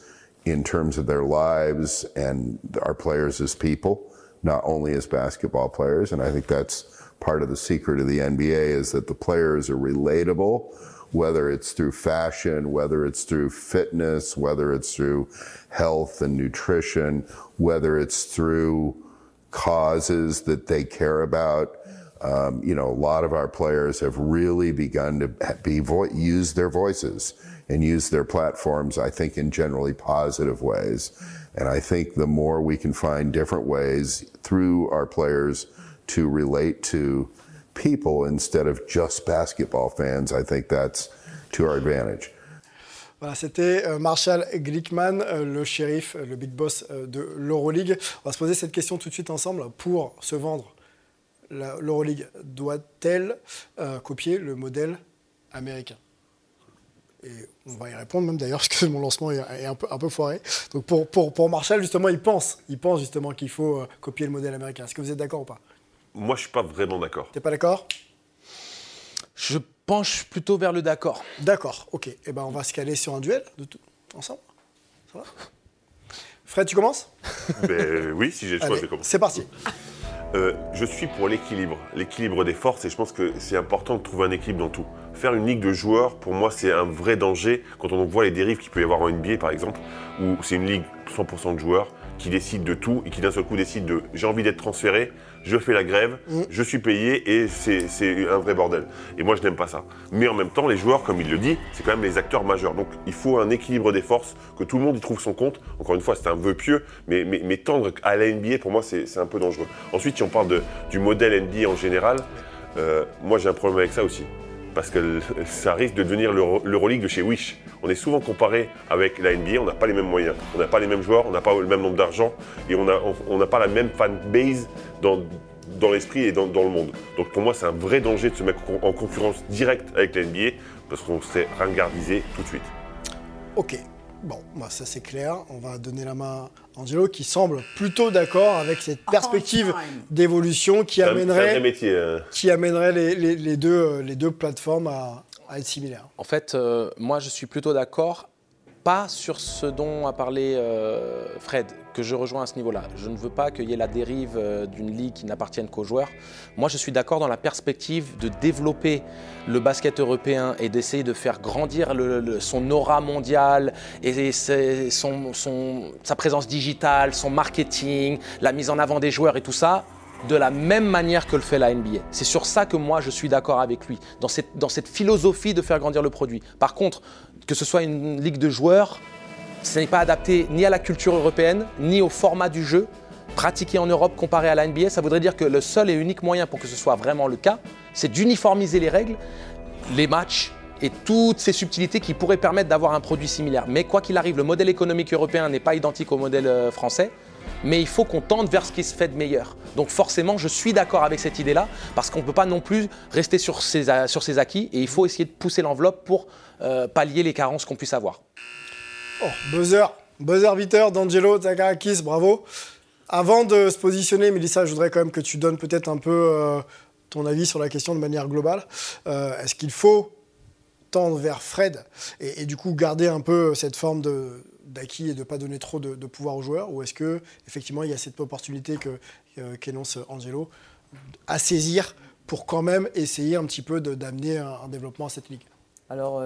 in terms of their lives and our players as people, not only as basketball players. And I think that's part of the secret of the NBA is that the players are relatable, whether it's through fashion, whether it's through fitness, whether it's through health and nutrition, whether it's through causes that they care about. A lot of our players have really begun to use their voices and use their platforms, I think, in generally positive ways. And I think the more we can find different ways through our players to relate to people instead of just basketball fans, I think that's to our advantage. Voilà, c'était Marshall Glickman, le shérif, le big boss de l'Euroleague. On va se poser cette question tout de suite ensemble. Pour se vendre, l'Euroleague doit-elle copier le modèle américain ? Et on va y répondre même d'ailleurs, parce que mon lancement est un peu foiré. Donc pour Marshall, justement, il pense justement qu'il faut copier le modèle américain. Est-ce que vous êtes d'accord ou pas ? Moi, je ne suis pas vraiment d'accord. Tu n'es pas d'accord ? Je penche plutôt vers le d'accord. D'accord, ok. Eh ben, on va se caler sur un duel, ensemble. Ça va ? Fred, tu commences ? Oui, si j'ai le choix, je vais commencer. C'est parti. Je suis pour l'équilibre des forces, et je pense que c'est important de trouver un équilibre dans tout. Faire une ligue de joueurs, pour moi, c'est un vrai danger. Quand on voit les dérives qu'il peut y avoir en NBA, par exemple, où c'est une ligue 100% de joueurs, qui décide de tout et qui d'un seul coup décide de j'ai envie d'être transféré, je fais la grève, je suis payé et c'est un vrai bordel. Et moi je n'aime pas ça. Mais en même temps, les joueurs, comme il le dit, c'est quand même les acteurs majeurs. Donc il faut un équilibre des forces, que tout le monde y trouve son compte. Encore une fois, c'est un vœu pieux, mais tendre à la NBA, pour moi, c'est un peu dangereux. Ensuite, si on parle du modèle NBA en général, moi j'ai un problème avec ça aussi. Parce que ça risque de devenir l'Euroleague de chez Wish. On est souvent comparé avec la NBA, on n'a pas les mêmes moyens, on n'a pas les mêmes joueurs, on n'a pas le même nombre d'argent et on n'a pas la même fanbase dans l'esprit et dans le monde. Donc pour moi, c'est un vrai danger de se mettre en concurrence directe avec la NBA parce qu'on serait ringardisé tout de suite. Ok, bon, bah ça c'est clair. On va donner la main à Angelo qui semble plutôt d'accord avec cette perspective d'évolution qui amènerait les deux plateformes à être similaires. En fait, moi je suis plutôt d'accord, pas sur ce dont a parlé Fred, que je rejoins à ce niveau-là. Je ne veux pas qu'il y ait la dérive d'une ligue qui n'appartienne qu'aux joueurs. Moi, je suis d'accord dans la perspective de développer le basket européen et d'essayer de faire grandir son aura mondiale et sa présence digitale, son marketing, la mise en avant des joueurs et tout ça, de la même manière que le fait la NBA. C'est sur ça que moi, je suis d'accord avec lui, dans cette philosophie de faire grandir le produit. Par contre, que ce soit une ligue de joueurs, ce n'est pas adapté ni à la culture européenne, ni au format du jeu. Pratiqué en Europe comparé à la NBA, ça voudrait dire que le seul et unique moyen pour que ce soit vraiment le cas, c'est d'uniformiser les règles, les matchs et toutes ces subtilités qui pourraient permettre d'avoir un produit similaire. Mais quoi qu'il arrive, le modèle économique européen n'est pas identique au modèle français, mais il faut qu'on tente vers ce qui se fait de meilleur. Donc forcément, je suis d'accord avec cette idée-là, parce qu'on ne peut pas non plus rester sur ses acquis et il faut essayer de pousser l'enveloppe pour pallier les carences qu'on puisse avoir. Oh, buzzer beater d'Angelo Tsakarakis, bravo. Avant de se positionner, Mélissa, je voudrais quand même que tu donnes peut-être un peu ton avis sur la question de manière globale. Est-ce qu'il faut tendre vers Fred et du coup garder un peu cette forme d'acquis et de ne pas donner trop de pouvoir aux joueurs, ou est-ce qu'effectivement il y a cette opportunité qu'énonce Angelo à saisir pour quand même essayer un petit peu d'amener un développement à cette ligue? Alors,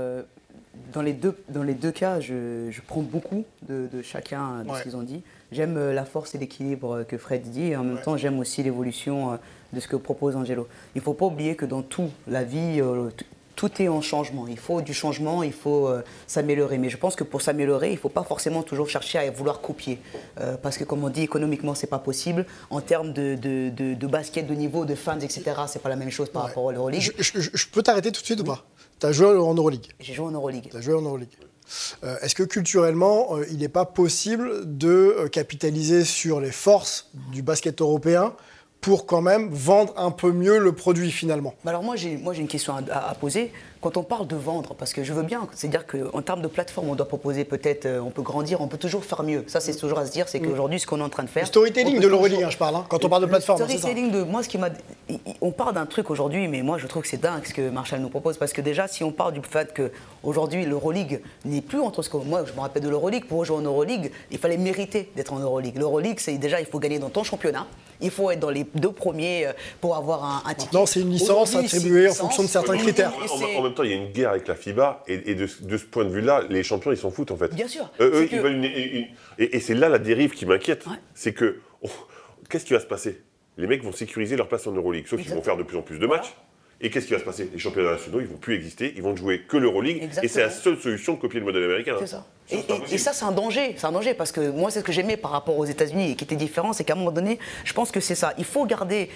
dans les deux cas, je prends beaucoup de chacun de ce qu'ils ont dit. J'aime la force et l'équilibre que Fred dit, et en même temps, j'aime aussi l'évolution de ce que propose Angelo. Il ne faut pas oublier que dans tout, la vie, tout est en changement. Il faut du changement, il faut s'améliorer. Mais je pense que pour s'améliorer, il ne faut pas forcément toujours chercher à vouloir copier. Parce que comme on dit, économiquement, ce n'est pas possible. En termes de basket, de niveau, de fans, etc., ce n'est pas la même chose par rapport à l'Euroleague. Je peux t'arrêter tout de suite ou pas ? T'as joué en Euroleague. J'ai joué en Euroleague. Est-ce que culturellement, il n'est pas possible de capitaliser sur les forces du basket européen pour quand même vendre un peu mieux le produit finalement? Alors moi j'ai une question à poser. Quand on parle de vendre, parce que je veux bien, c'est-à-dire qu'en termes de plateforme, on doit proposer peut-être, on peut grandir, on peut toujours faire mieux. Ça, c'est toujours à se dire, c'est qu'aujourd'hui, ce qu'on est en train de faire… Le storytelling de l'Euroleague, je parle, quand on parle de plateforme, c'est ça. On parle d'un truc aujourd'hui, mais moi, je trouve que c'est dingue ce que Marshall nous propose, parce que déjà, si on parle du fait qu'aujourd'hui, l'Euroleague n'est plus entre ce que… Moi, je me rappelle de l'Euroleague, pour jouer en Euroleague, il fallait mériter d'être en Euroleague. L'Euroleague, c'est déjà, il faut gagner dans ton championnat, il faut être dans les deux premiers pour avoir un ticket. Non, c'est une licence attribuée en fonction de certains critères. En même temps, il y a une guerre avec la FIBA et de ce point de vue-là, les champions, ils s'en foutent en fait. Bien sûr. Ils veulent et c'est là la dérive qui m'inquiète. Ouais. C'est que qu'est-ce qui va se passer ? Les mecs vont sécuriser leur place en Euroleague, sauf qu'ils vont faire de plus en plus de matchs. Et qu'est-ce qui va se passer ? Les championnats nationaux, ils ne vont plus exister, ils vont jouer que l'Euroleague. Exactement. Et c'est la seule solution de copier le modèle américain. C'est ça. Et ça, c'est un danger, parce que moi, c'est ce que j'aimais par rapport aux États-Unis et qui était différent, c'est qu'à un moment donné, je pense que c'est ça. Il faut garder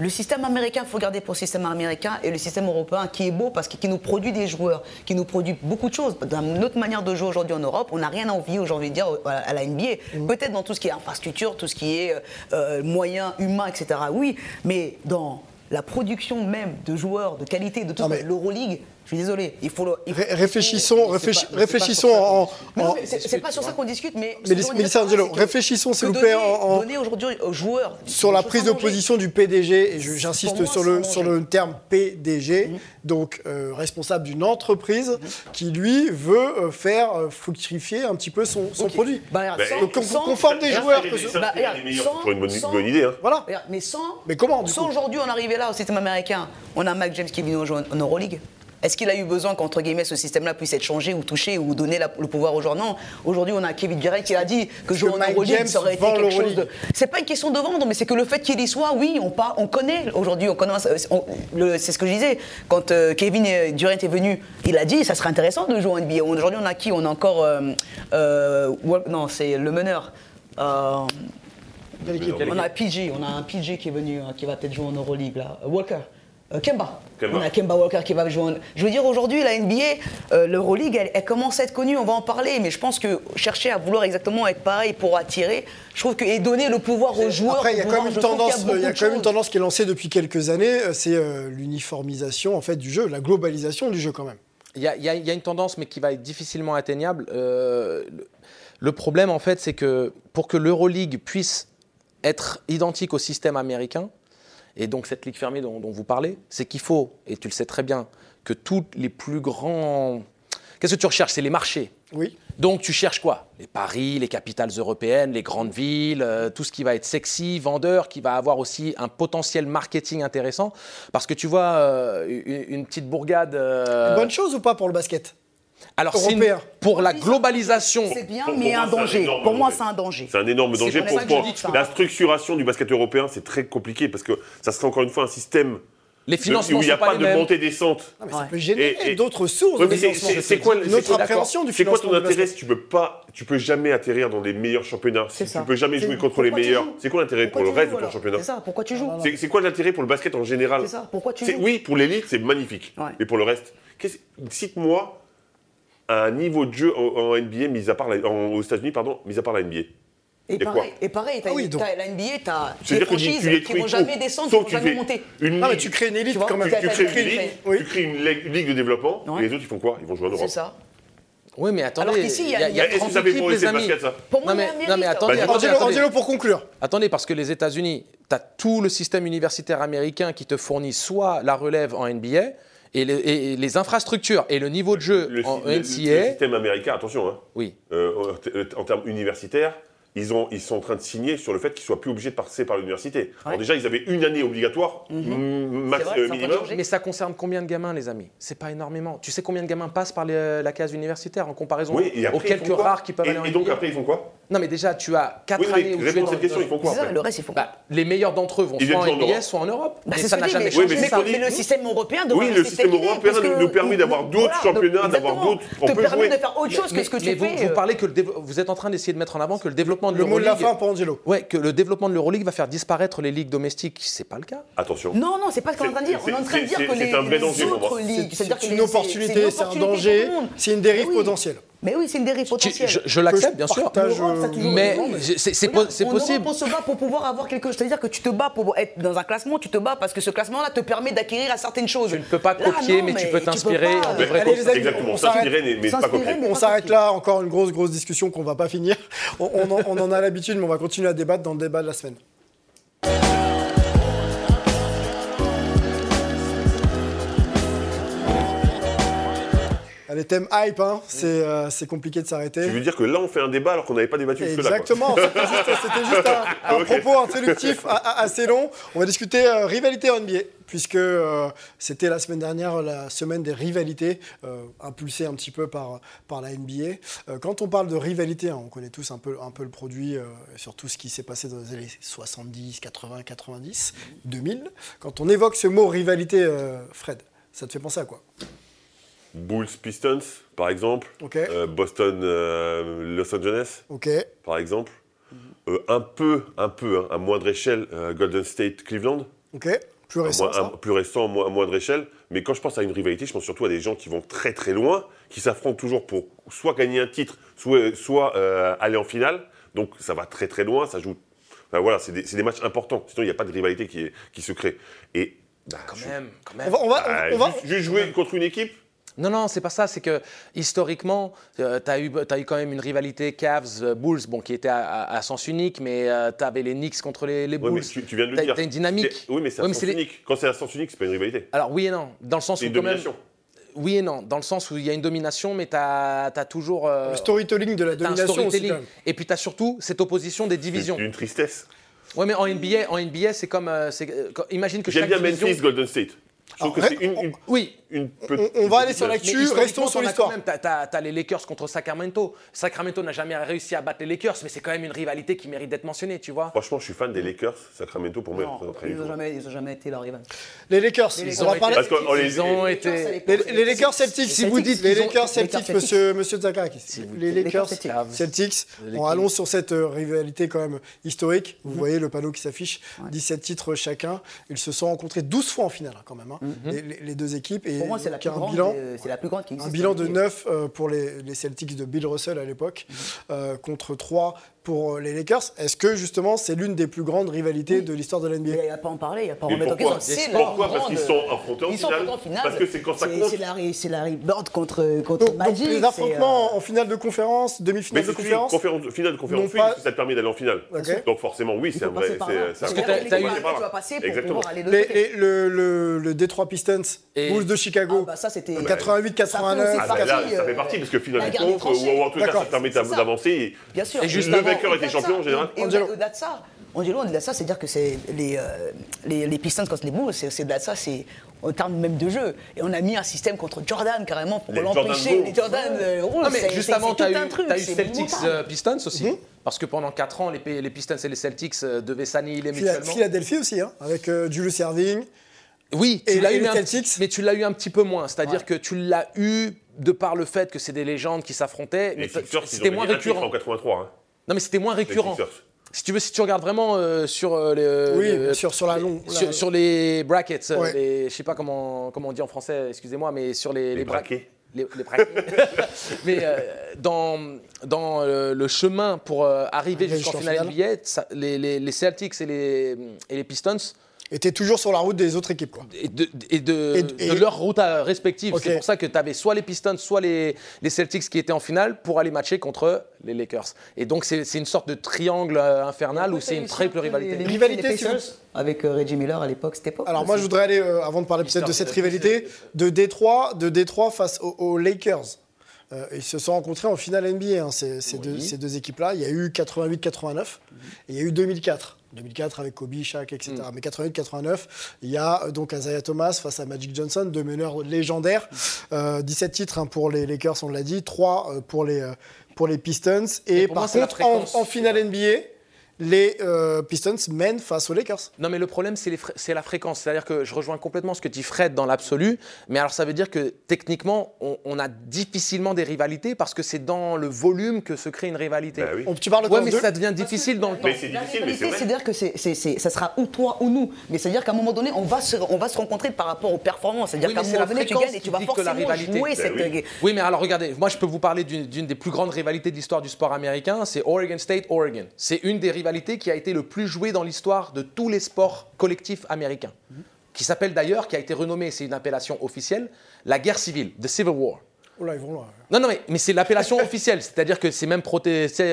le système américain, il faut garder pour le système américain et le système européen qui est beau parce qu'il nous produit des joueurs, qui nous produit beaucoup de choses. Dans notre manière de jouer aujourd'hui en Europe, on n'a rien à envier aujourd'hui à la NBA. Peut-être dans tout ce qui est infrastructure, tout ce qui est moyens humains, etc. Oui, mais dans la production même de joueurs de qualité, de tout, l'Euroleague, je suis désolé, il faut… Réfléchissons en… C'est pas sur ça qu'on discute, mais… Mélissa Angelo, réfléchissons s'il vous plaît en… Donner aujourd'hui aux joueurs… Sur la prise de position du PDG, et j'insiste sur le terme PDG, donc responsable d'une entreprise qui, lui, veut faire fructifier un petit peu son produit. Donc qu'on forme des joueurs… C'est une bonne idée. Voilà. Mais sans aujourd'hui en arriver là au système américain, on a Mike James qui est venu en Euroleague. Est-ce qu'il a eu besoin qu'entre guillemets ce système-là puisse être changé ou touché ou donner le pouvoir aux gens? Non. Aujourd'hui, on a Kevin Durant qui a dit que jouer en Euroleague, ça aurait été quelque chose de... C'est pas une question de vendre, mais c'est que le fait qu'il y soit, oui, on connaît aujourd'hui, c'est ce que je disais. Quand Kevin Durant est venu, il a dit ça serait intéressant de jouer en NBA. Aujourd'hui, on a qui? On a encore... non, c'est le meneur. On a un PG qui est venu, hein, qui va peut-être jouer en Euroleague, là. Walker. Kemba. On a Kemba Walker qui va jouer. Je veux dire, aujourd'hui, la NBA, l'Euroleague, elle commence à être connue, on va en parler, mais je pense que chercher à vouloir exactement être pareil pour attirer, je trouve que, et donner le pouvoir aux joueurs... Après, il y a quand même une tendance qui est lancée depuis quelques années, c'est l'uniformisation en fait, du jeu, la globalisation du jeu quand même. Il y a une tendance, mais qui va être difficilement atteignable. Le problème, en fait, c'est que pour que l'Euroleague puisse être identique au système américain, et donc cette ligue fermée dont vous parlez, c'est qu'il faut, et tu le sais très bien, que tous les plus grands... Qu'est-ce que tu recherches? C'est les marchés. Oui. Donc tu cherches quoi? Les paris, les capitales européennes, les grandes villes, tout ce qui va être sexy, vendeur, qui va avoir aussi un potentiel marketing intéressant. Parce que tu vois, une petite bourgade... Une bonne chose ou pas pour le basket? Alors, pour la globalisation... C'est bien, mais un danger. Pour moi, c'est un danger. C'est un énorme danger. La structuration du basket européen, c'est très compliqué parce que ça serait encore une fois un système... Les financements où il n'y a pas de montée-descente. Non, mais ça peut générer d'autres sources. Ouais, c'est quoi notre appréhension du financement? C'est quoi ton intérêt si tu peux jamais atterrir dans les meilleurs championnats, si tu peux jamais jouer contre les meilleurs? C'est quoi l'intérêt pour le reste de ton championnat? C'est ça. Pourquoi tu joues? C'est quoi l'intérêt pour le basket en général? C'est ça. Pourquoi tu joues? Oui, pour l'élite, c'est magnifique. Mais pour le reste, cite-moi un niveau de jeu en NBA, aux États-Unis, mis à part la NBA. Et pareil, t'as la NBA, t'as des franchises qui vont jamais descendre, qui vont jamais monter. Mais tu crées une élite quand même. Tu crées une ligue de développement, et les autres, ils font quoi? Ils vont jouer en Europe. C'est ça. Oui, mais attendez. Alors qu'ici, il y a 30 équipes, les amis. Pour moi, Angelo, pour conclure. Attendez, parce que les États-Unis, t'as tout le système universitaire américain qui te fournit soit la relève en NBA, et les infrastructures et le niveau de jeu en NCAA... Le système américain, attention, hein. Oui. En termes universitaires, ils sont en train de signer sur le fait qu'ils ne soient plus obligés de passer par l'université. Ouais. Alors déjà, ils avaient une année obligatoire, minimum. Mais ça concerne combien de gamins, les amis? C'est pas énormément. Tu sais combien de gamins passent par la case universitaire en comparaison aux quelques rares qui peuvent aller en NBA? Et donc après, ils font quoi? Non, mais déjà, tu as 4 années où tu réponds à cette question, ils font quoi? C'est ça, le reste, ils font quoi? Les meilleurs d'entre eux vont soit en NBA, soit en Europe. Mais ça n'a jamais changé. Mais le système européen nous permet d'avoir d'autres championnats, d'avoir d'autres... On peut jouer. De faire autre chose que ce que tu fais. Vous parlez que vous êtes en train d'essayer de mettre en avant que le développement de l'Euroleague... Le mot de la fin pour Angelo. Ouais, que le développement de l'Euroleague va faire disparaître les ligues domestiques. C'est pas le cas. Attention. Non, c'est pas ce qu'on est en train de dire. On est en train de dire que les autres ligues... C'est une opportunité, c'est un danger, c'est une dérive potentielle. Mais oui, c'est une dérive potentielle. Je l'accepte, bien sûr. Mais c'est possible. On se bat pour pouvoir avoir quelque chose. C'est-à-dire que tu te bats pour être dans un classement, tu te bats parce que ce classement-là te permet d'acquérir à certaines choses. Tu ne peux pas copier, mais tu peux t'inspirer. Exactement, on s'inspirer, mais pas copier. On s'arrête là, encore une grosse discussion qu'on ne va pas finir. On en a l'habitude, mais on va continuer à débattre dans le débat de la semaine. Les thèmes hype, hein. C'est compliqué de s'arrêter. Tu veux dire que là, on fait un débat alors qu'on n'avait pas débattu jusque-là. Exactement, c'était juste un propos introductif assez long. On va discuter rivalité en NBA, puisque c'était la semaine dernière, la semaine des rivalités, impulsée un petit peu par la NBA. Quand on parle de rivalité, hein, on connaît tous un peu le produit, surtout ce qui s'est passé dans les années 70, 80, 90, 2000. Quand on évoque ce mot rivalité, Fred, ça te fait penser à quoi? Bulls-Pistons, par exemple. Okay. Boston-Los Angeles, okay, par exemple. Un peu, hein, à moindre échelle, Golden State-Cleveland. Okay. Plus récent, à moindre échelle. Mais quand je pense à une rivalité, je pense surtout à des gens qui vont très très loin, qui s'affrontent toujours pour soit gagner un titre, soit aller en finale. Donc ça va très très loin, ça joue... Enfin, voilà, c'est des matchs importants. Sinon, il n'y a pas de rivalité qui se crée. Et... Bah, quand même. Juste jouer contre une équipe. Non, c'est pas ça. C'est que, historiquement, t'as eu quand même une rivalité Cavs-Bulls, qui était à sens unique, mais t'avais les Knicks contre les Bulls. Ouais, mais tu viens de le dire. T'as une dynamique. Oui, mais c'est à sens unique. Quand c'est à sens unique, c'est pas une rivalité. Alors, oui et non. Dans le sens où, quand même... Oui et non, dans le sens où il y a une domination, mais t'as toujours... le storytelling de la domination aussi, quand même. Et puis t'as surtout cette opposition des divisions. C'est une tristesse. Oui, mais en NBA, c'est comme... imagine que j'aime bien Memphis, Golden State. On va aller sur l'actu, restons sur l'histoire. T'as les Lakers contre Sacramento. Sacramento n'a jamais réussi à battre les Lakers, mais c'est quand même une rivalité qui mérite d'être mentionnée, tu vois. Franchement, je suis fan des Lakers. Sacramento, pour moi, ils n'ont jamais été leur rival. Les Lakers, les Lakers Celtics, si vous dites les Lakers Celtics, monsieur Tsakakis. Les Lakers Celtics, allons sur cette rivalité quand même historique. Vous voyez le panneau qui s'affiche, 17 titres chacun. Ils se sont rencontrés 12 fois en finale, quand même. Les deux équipes. Et pour moi, c'est la plus grande qui existe. Un bilan de 9 pour les Celtics de Bill Russell à l'époque, contre 3 pour les Lakers. Est-ce que, justement, c'est l'une des plus grandes rivalités de l'histoire de l'NBA ? Il n'y a pas à en parler, il n'y a pas à remettre en question. Pourquoi ? Parce qu'ils sont affrontés en finale. Parce que c'est quand ça compte. C'est la ribande contre Magic. Donc, les affrontements en finale de conférence, demi-finale de conférence. Finale de conférence, oui, ça te permet d'aller en finale. Donc, forcément, oui, c'est un vrai. Parce que tu vas passer pour pouvoir aller le Detroit Pistons, Bulls de Chicago, ça c'était 88, 89. Ça fait partie, parce que finalement, en tout cas, ça permet d'avancer. Bien sûr. Le vainqueur était champion en général. Et au-delà de ça, Angelo, au-delà de ça, c'est-à-dire que c'est les Pistons contre les Bulls, c'est au-delà de ça, c'est en termes même de jeu. Et on a mis un système contre Jordan, carrément, pour l'empêcher. Les Jordan Bulls, c'est tout un truc. T'as eu Celtics Pistons aussi, parce que pendant 4 ans, les Pistons et les Celtics devaient s'annihiler mutuellement. Philadelphie aussi, avec Julius Erving. Oui, mais tu l'as eu un petit peu moins. C'est-à-dire que tu l'as eu de par le fait que c'est des légendes qui s'affrontaient. Mais c'était moins récurrent. En 83, Non, mais c'était moins récurrent. Si tu veux, si tu regardes vraiment sur les brackets, je sais pas comment on dit en français, excusez-moi, mais sur les braquets. Les braquets. Mais dans le chemin pour arriver jusqu'en finale NBA, les Celtics et les Pistons étaient toujours sur la route des autres équipes, quoi. Et de leur route respective. Okay. C'est pour ça que tu avais soit les Pistons, soit les Celtics qui étaient en finale pour aller matcher contre les Lakers. Et donc, c'est une sorte de triangle infernal où c'est une triple rivalité. Rivalité, avec Reggie Miller à l'époque, c'était pas. Alors, moi, je voudrais aller, avant de parler peut-être de cette rivalité, de Détroit face aux Lakers. Ils se sont rencontrés en finale NBA, ces deux équipes-là. Il y a eu 88-89 et il y a eu 2004. 2004 avec Kobe, Shaq, etc. Mais 88-89, il y a donc Isaiah Thomas face à Magic Johnson, deux meneurs légendaires. 17 titres pour les Lakers, on l'a dit, 3 pour les Pistons. Et par contre, en finale NBA, les Pistons mènent face aux Lakers. Non, mais le problème, c'est la fréquence. C'est-à-dire que je rejoins complètement ce que dit Fred dans l'absolu. Mais alors, ça veut dire que techniquement, on a difficilement des rivalités parce que c'est dans le volume que se crée une rivalité. Bah, oui. Tu parles de mais ça devient difficile dans le temps. Mais c'est difficile, mais c'est vrai. C'est-à-dire que ça sera ou toi ou nous. Mais c'est-à-dire qu'à un moment donné, on va se rencontrer par rapport aux performances. C'est-à-dire qu'à un moment donné, tu gagnes et tu vas forcément jouer cette... Oui, mais alors, regardez, moi, je peux vous parler d'une des plus grandes rivalités de l'histoire du sport américain. C'est Oregon State-Oregon. C'est une des rivalité qui a été le plus jouée dans l'histoire de tous les sports collectifs américains, qui s'appelle d'ailleurs, qui a été renommée, c'est une appellation officielle, la guerre civile, the Civil War. Oh là, ils vont là. Non, mais c'est l'appellation officielle, c'est-à-dire que c'est même protesté.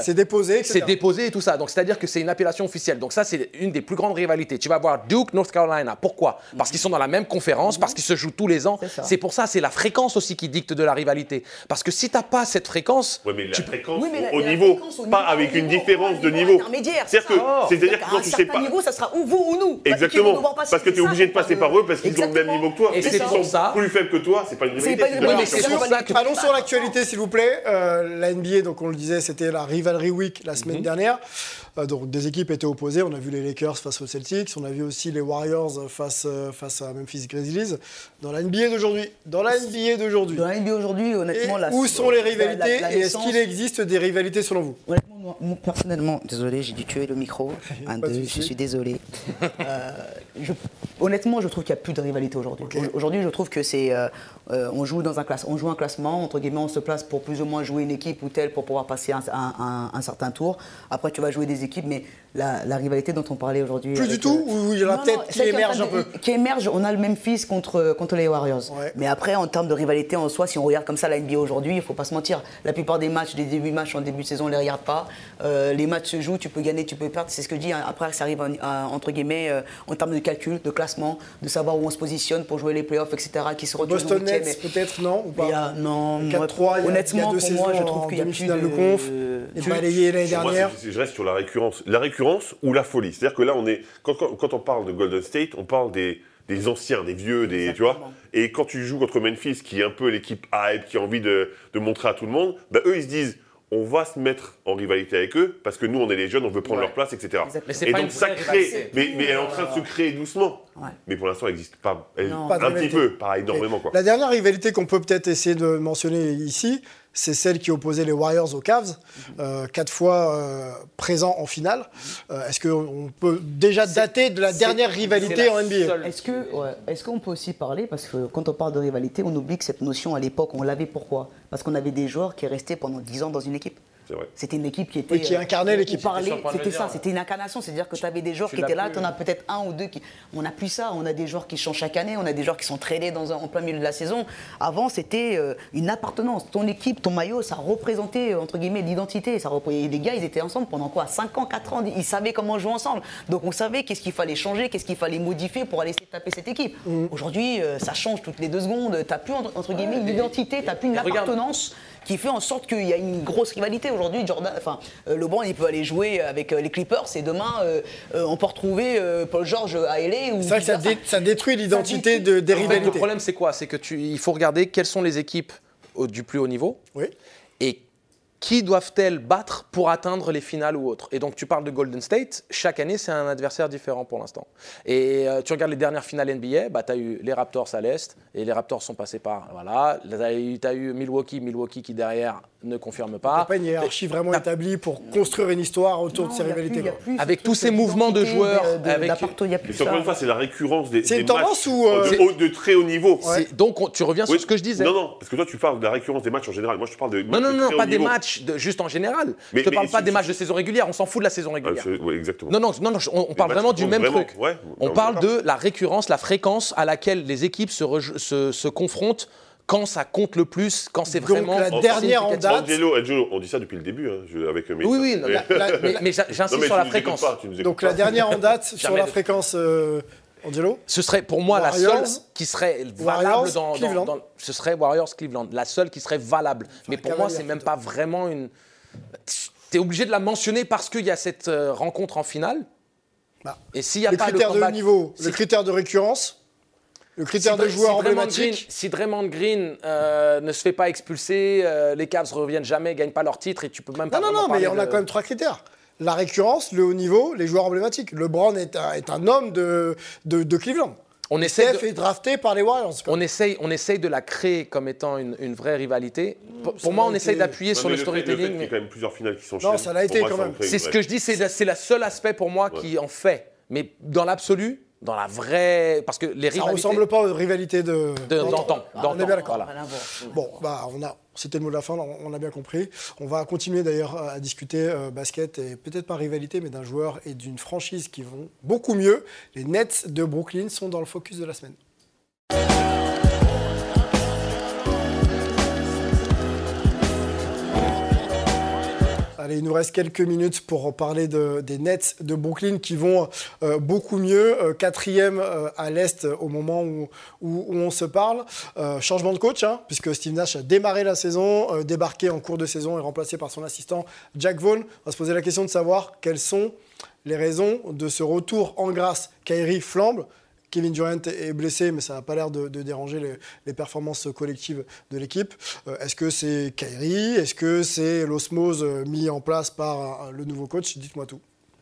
C'est déposé, etc. C'est déposé et tout ça, donc c'est-à-dire que c'est une appellation officielle. Donc ça, c'est une des plus grandes rivalités. Tu vas voir Duke, North Carolina. Pourquoi ? Parce qu'ils sont dans la même conférence, parce qu'ils se jouent tous les ans. C'est pour ça, c'est la fréquence aussi qui dicte de la rivalité. Parce que si t'as pas cette fréquence, mais la fréquence au niveau, pas avec une différence de niveau. C'est-à-dire que quand tu sais pas, niveau, ça sera ou vous ou nous. Exactement. Parce que t'es obligé de passer par eux parce qu'ils ont le même niveau que toi. Et s'ils sont plus faibles que toi, c'est pas une rivalité. Allons sur l'actualité, s'il vous plaît. La NBA, donc on le disait, c'était la Rivalry Week la semaine dernière. Donc des équipes étaient opposées. On a vu les Lakers face aux Celtics. On a vu aussi les Warriors face à Memphis Grizzlies. Dans la NBA d'aujourd'hui, honnêtement, où sont les rivalités et est-ce qu'il existe des rivalités selon vous ? Honnêtement, moi, personnellement, désolé, j'ai dû tuer le micro. Je suis désolé. Honnêtement, je trouve qu'il n'y a plus de rivalité aujourd'hui. Okay. Aujourd'hui, je trouve que c'est... on joue un classement, entre guillemets, on se place pour plus ou moins jouer une équipe ou telle pour pouvoir passer un certain tour. Après, tu vas jouer des équipes, mais la rivalité dont on parlait aujourd'hui... Plus du tout, ou il y en a peut-être qui émerge un peu. Qui émerge, on a le Memphis contre les Warriors. Ouais. Mais après, en termes de rivalité en soi, si on regarde comme ça la NBA aujourd'hui, il ne faut pas se mentir. La plupart des matchs, les débuts de matchs en début de saison, on ne les regarde pas. Les matchs se jouent, tu peux gagner, tu peux perdre. C'est ce que je dis. Après, ça arrive, entre guillemets, en termes de calcul, de classement, de savoir où on se positionne pour jouer les playoffs, etc. Qui se retrouvent Boston Nets, peut-être, non ou pas. Non, 4-3, honnêtement, pour moi, je trouve qu'il y a plus de conf. Il m'a balayé l'année dernière. Je reste sur la récurrence. La récurrence ou la folie. C'est-à-dire que là, quand on parle de Golden State, on parle des des anciens, des vieux, des, tu vois. Et quand tu joues contre Memphis, qui est un peu l'équipe hype, qui a envie de montrer à tout le monde, bah eux, ils se disent, on va se mettre en rivalité avec eux, parce que nous, on est les jeunes, on veut prendre leur place, etc. Et donc, ça crée, mais elle est en train de se créer doucement. Ouais. Mais pour l'instant, elle n'existe pas, un petit peu, pas énormément. Quoi. La dernière rivalité qu'on peut peut-être essayer de mentionner ici, c'est celle qui opposait les Warriors aux Cavs, quatre fois présents en finale. Est-ce qu'on peut déjà dater de la dernière rivalité en NBA ? Est-ce qu'on peut aussi parler, parce que quand on parle de rivalité, on oublie que cette notion à l'époque, on l'avait pourquoi ? Parce qu'on avait des joueurs qui restaient pendant 10 ans dans une équipe. C'est vrai. C'était une équipe qui était. Oui, qui incarnait l'équipe. C'était ça, c'était une incarnation. C'est-à-dire que tu avais des joueurs qui étaient là, tu en as peut-être un ou deux qui. On n'a plus ça, on a des joueurs qui changent chaque année, on a des joueurs qui sont traînés en plein milieu de la saison. Avant, c'était une appartenance. Ton équipe, ton maillot, ça représentait, entre guillemets, l'identité. Ça représentait... Les gars, ils étaient ensemble pendant quoi ? 5 ans, 4 ans. Ils savaient comment jouer ensemble. Donc on savait qu'est-ce qu'il fallait changer, qu'est-ce qu'il fallait modifier pour aller essayer de taper cette équipe. Aujourd'hui, ça change toutes les 2 secondes. Tu n'as plus, entre guillemets, une identité, tu n'as plus une appartenance. Qui fait en sorte qu'il y a une grosse rivalité aujourd'hui. LeBron, il peut aller jouer avec les Clippers et demain, on peut retrouver Paul George à LA. C'est vrai que ça détruit l'identité des rivalités. Le problème, c'est quoi ? C'est qu'il faut regarder quelles sont les équipes du plus haut niveau et qui doivent-elles battre pour atteindre les finales ou autres. Et donc, tu parles de Golden State. Chaque année, c'est un adversaire différent pour l'instant. Et tu regardes les dernières finales NBA, bah, tu as eu les Raptors à l'Est, et les Raptors sont passés par... Voilà, tu as eu Milwaukee qui, derrière, ne confirme pas. C'est pas une hiérarchie vraiment établie pour construire une histoire autour de ces rivalités. Avec tous ces mouvements de joueurs... Encore une fois, c'est la récurrence des matchs de très haut niveau. Donc, tu reviens sur ce que je disais. Non, parce que toi, tu parles de la récurrence des matchs en général. Moi, je te parle de matchs de très haut niveau. Non, pas des matchs. Juste en général. Je te parle pas des matchs de saison régulière, on s'en fout de la saison régulière. Exactement. Non, on parle vraiment du même truc. Ouais, on parle de la récurrence, la fréquence à laquelle les équipes se confrontent quand ça compte le plus, quand c'est vraiment... Donc la dernière en date... Angelo, on dit ça depuis le début, avec... Oui, mais j'insiste sur la fréquence. Donc la dernière en date sur la fréquence... Angelo ? Ce serait pour moi la seule qui serait valable dans ce serait Warriors-Cleveland, la seule qui serait valable. Mais pour moi, c'est même pas vraiment une... T'es obligé de la mentionner parce qu'il y a cette rencontre en finale. Et s'il n'y a pas le combat... Le critère de récurrence, le critère de joueur emblématique... Si Draymond Green ne se fait pas expulser, les Cavs ne reviennent jamais, gagnent pas leur titre et tu peux même pas... Non, mais on a quand même 3 critères. La récurrence, le haut niveau, les joueurs emblématiques. LeBron est un homme de Cleveland. Steph est drafté par les Warriors. On essaye de la créer comme étant une vraie rivalité. Pour moi, on essaye d'appuyer sur le storytelling. Il y a quand même plusieurs finales qui sont chiantes. Non, ça l'a été quand même. C'est ce que je dis, c'est le seul aspect pour moi qui en fait. Mais dans l'absolu... Dans la vraie... Parce que les rivalités... Ça ne ressemble pas aux rivalités d'antan. On est bien d'accord. Voilà. Bon, c'était le mot de la fin, on a bien compris. On va continuer d'ailleurs à discuter basket, et peut-être pas rivalité, mais d'un joueur et d'une franchise qui vont beaucoup mieux. Les Nets de Brooklyn sont dans le focus de la semaine. Allez, il nous reste quelques minutes pour parler des Nets de Brooklyn qui vont beaucoup mieux. 4e à l'Est au moment où on se parle. Changement de coach, puisque Steve Nash a démarré la saison, débarqué en cours de saison et remplacé par son assistant Jacque Vaughn. On va se poser la question de savoir quelles sont les raisons de ce retour en grâce. Kyrie flambe. Kevin Durant est blessé, mais ça n'a pas l'air de déranger les performances collectives de l'équipe. Est-ce que c'est Kyrie ? Est-ce que c'est l'osmose mis en place par le nouveau coach ? Dites-moi tout.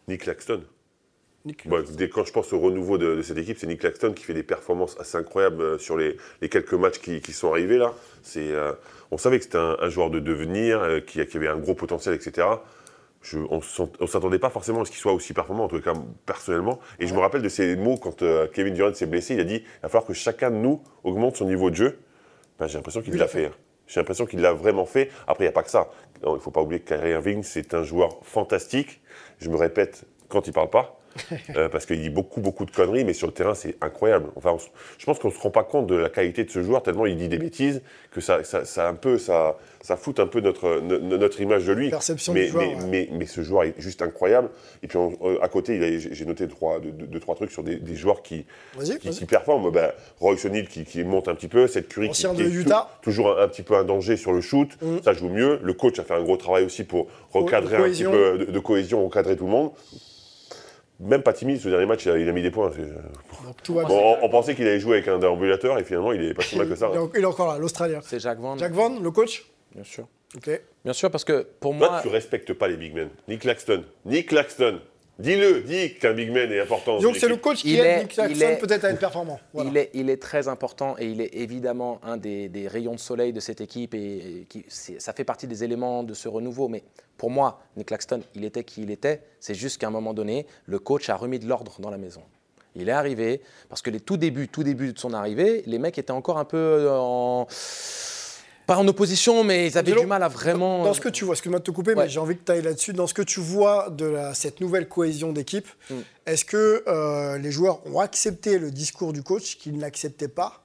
Nic Claxton. Quand je pense au renouveau de cette équipe, c'est Nic Claxton qui fait des performances assez incroyables sur les quelques matchs qui sont arrivés là. On savait que c'était un joueur de devenir, qui avait un gros potentiel, etc. On ne s'attendait pas forcément à ce qu'il soit aussi performant, en tout cas personnellement. Et je me rappelle de ces mots quand Kevin Durant s'est blessé, il a dit qu'il va falloir que chacun de nous augmente son niveau de jeu. J'ai l'impression qu'il l'a fait. J'ai l'impression qu'il l'a vraiment fait. Après, il n'y a pas que ça. Non, il ne faut pas oublier que Kyrie Irving, c'est un joueur fantastique. Je me répète quand il ne parle pas, parce qu'il dit beaucoup de conneries, mais sur le terrain, c'est incroyable. Enfin, je pense qu'on ne se rend pas compte de la qualité de ce joueur, tellement il dit des bêtises, que ça fout un peu notre image de lui. Perception du joueur, mais ce joueur est juste incroyable. Et puis à côté, j'ai noté 2-3 trucs sur des joueurs qui performent. Royce O'Neal qui monte un petit peu, cette Curry qui est toujours un petit peu un danger sur le shoot, ça joue mieux. Le coach a fait un gros travail aussi pour recadrer un petit peu de cohésion, recadrer tout le monde. même pas timide, ce dernier match, il a mis des points. On pensait qu'il allait jouer avec un déambulateur et finalement, il est pas si mal que ça. Il est encore là, l'Australien. C'est Jacque Vaughn. Jacque Vaughn, le coach ? Bien sûr. Okay. Bien sûr, parce que pour moi... Toi, tu respectes pas les big men. Nic Claxton. Dis-le, dis qu'un big man est important. Donc c'est le coach qui aide Nic Claxton peut-être à être performant. Voilà. Il est très important et il est évidemment un des rayons de soleil de cette équipe et qui, ça fait partie des éléments de ce renouveau. Mais pour moi, Nic Claxton, il était qui il était. C'est juste qu'à un moment donné, le coach a remis de l'ordre dans la maison. Il est arrivé parce que les tout début de son arrivée, les mecs étaient encore un peu en... Pas en opposition, mais ils avaient du mal à vraiment... Dans ce que tu vois, excuse-moi de te couper, mais j'ai envie que tu ailles là-dessus. Dans ce que tu vois de cette nouvelle cohésion d'équipe, est-ce que les joueurs ont accepté le discours du coach qu'ils ne l'acceptaient pas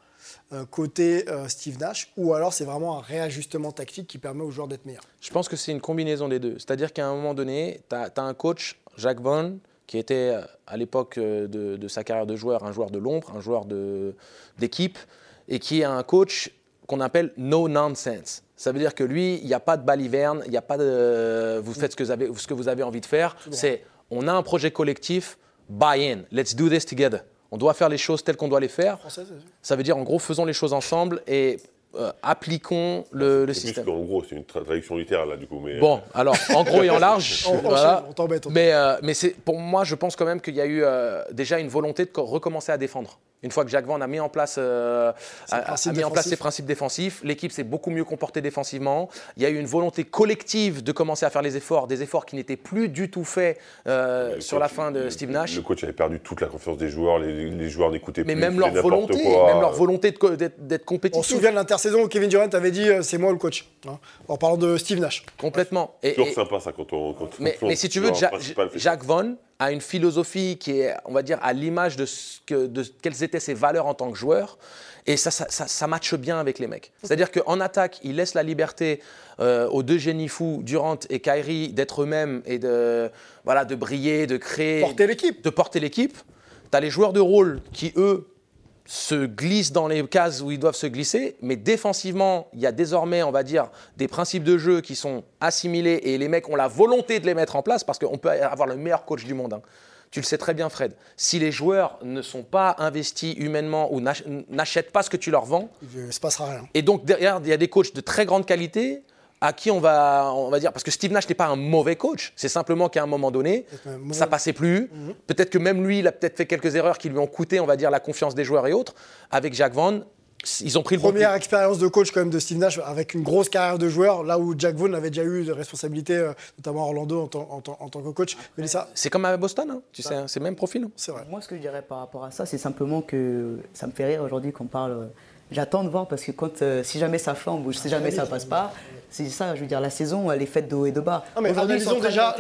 côté Steve Nash, ou alors c'est vraiment un réajustement tactique qui permet aux joueurs d'être meilleurs ? Je pense que c'est une combinaison des deux. C'est-à-dire qu'à un moment donné, tu as un coach, Jacque Vaughn, qui était à l'époque de sa carrière de joueur, un joueur de l'ombre, un joueur d'équipe, et qui est un coach... qu'on appelle « no nonsense ». Ça veut dire que lui, il n'y a pas de baliverne, il n'y a pas de vous faites ce que vous avez envie de faire. C'est on a un projet collectif, buy in, let's do this together. On doit faire les choses telles qu'on doit les faire. Ça veut dire en gros, faisons les choses ensemble et appliquons le système. En gros, c'est une traduction littérale là du coup. Mais... Bon, alors en gros et en large, voilà. On t'embête. Mais c'est, pour moi, je pense quand même qu'il y a eu déjà une volonté de recommencer à défendre. Une fois que Jacques Vaughn a mis en place ses principes défensifs, l'équipe s'est beaucoup mieux comportée défensivement. Il y a eu une volonté collective de commencer à faire les efforts, des efforts qui n'étaient plus du tout faits sur la fin de Steve Nash. Le coach avait perdu toute la confiance des joueurs, les joueurs n'écoutaient plus. Mais même leur volonté d'être compétitif. On se souvient de l'intersaison où Kevin Durant avait dit « c'est moi le coach hein », en parlant de Steve Nash. Complètement. C'est toujours sympa ça quand on rencontre. Mais si tu veux, Jacques Vaughn a une philosophie qui est, on va dire, à l'image de quelles étaient ses valeurs en tant que joueur. Et ça matche bien avec les mecs. C'est-à-dire qu'en attaque, il laisse la liberté aux deux génies fous, Durant et Kyrie, d'être eux-mêmes et de briller, de créer... porter l'équipe. T'as les joueurs de rôle qui, eux, se glissent dans les cases où ils doivent se glisser, mais défensivement, il y a désormais, on va dire, des principes de jeu qui sont assimilés et les mecs ont la volonté de les mettre en place parce qu'on peut avoir le meilleur coach du monde. Hein. Tu le sais très bien, Fred. Si les joueurs ne sont pas investis humainement ou n'achètent pas ce que tu leur vends, il ne se passera rien. Et donc, derrière, il y a des coachs de très grande qualité à qui on va dire... Parce que Steve Nash n'est pas un mauvais coach. C'est simplement qu'à un moment donné, ça ne passait plus. Mm-hmm. Peut-être que même lui, il a peut-être fait quelques erreurs qui lui ont coûté, on va dire, la confiance des joueurs et autres. Avec Jacque Vaughn, ils ont pris le bon pied. Première expérience de coach quand même de Steve Nash avec une grosse carrière de joueur, là où Jacque Vaughn avait déjà eu des responsabilités, notamment à Orlando en tant que coach. Mais ça... C'est comme à Boston, hein, tu sais, hein, c'est le même profil. Hein. C'est vrai. Moi, ce que je dirais par rapport à ça, c'est simplement que ça me fait rire aujourd'hui qu'on parle... J'attends de voir parce que si jamais ça flambe ou si jamais ça passe pas, c'est ça, je veux dire, la saison, elle est faite de haut et de bas. Non, mais aujourd'hui, ils sont déjà...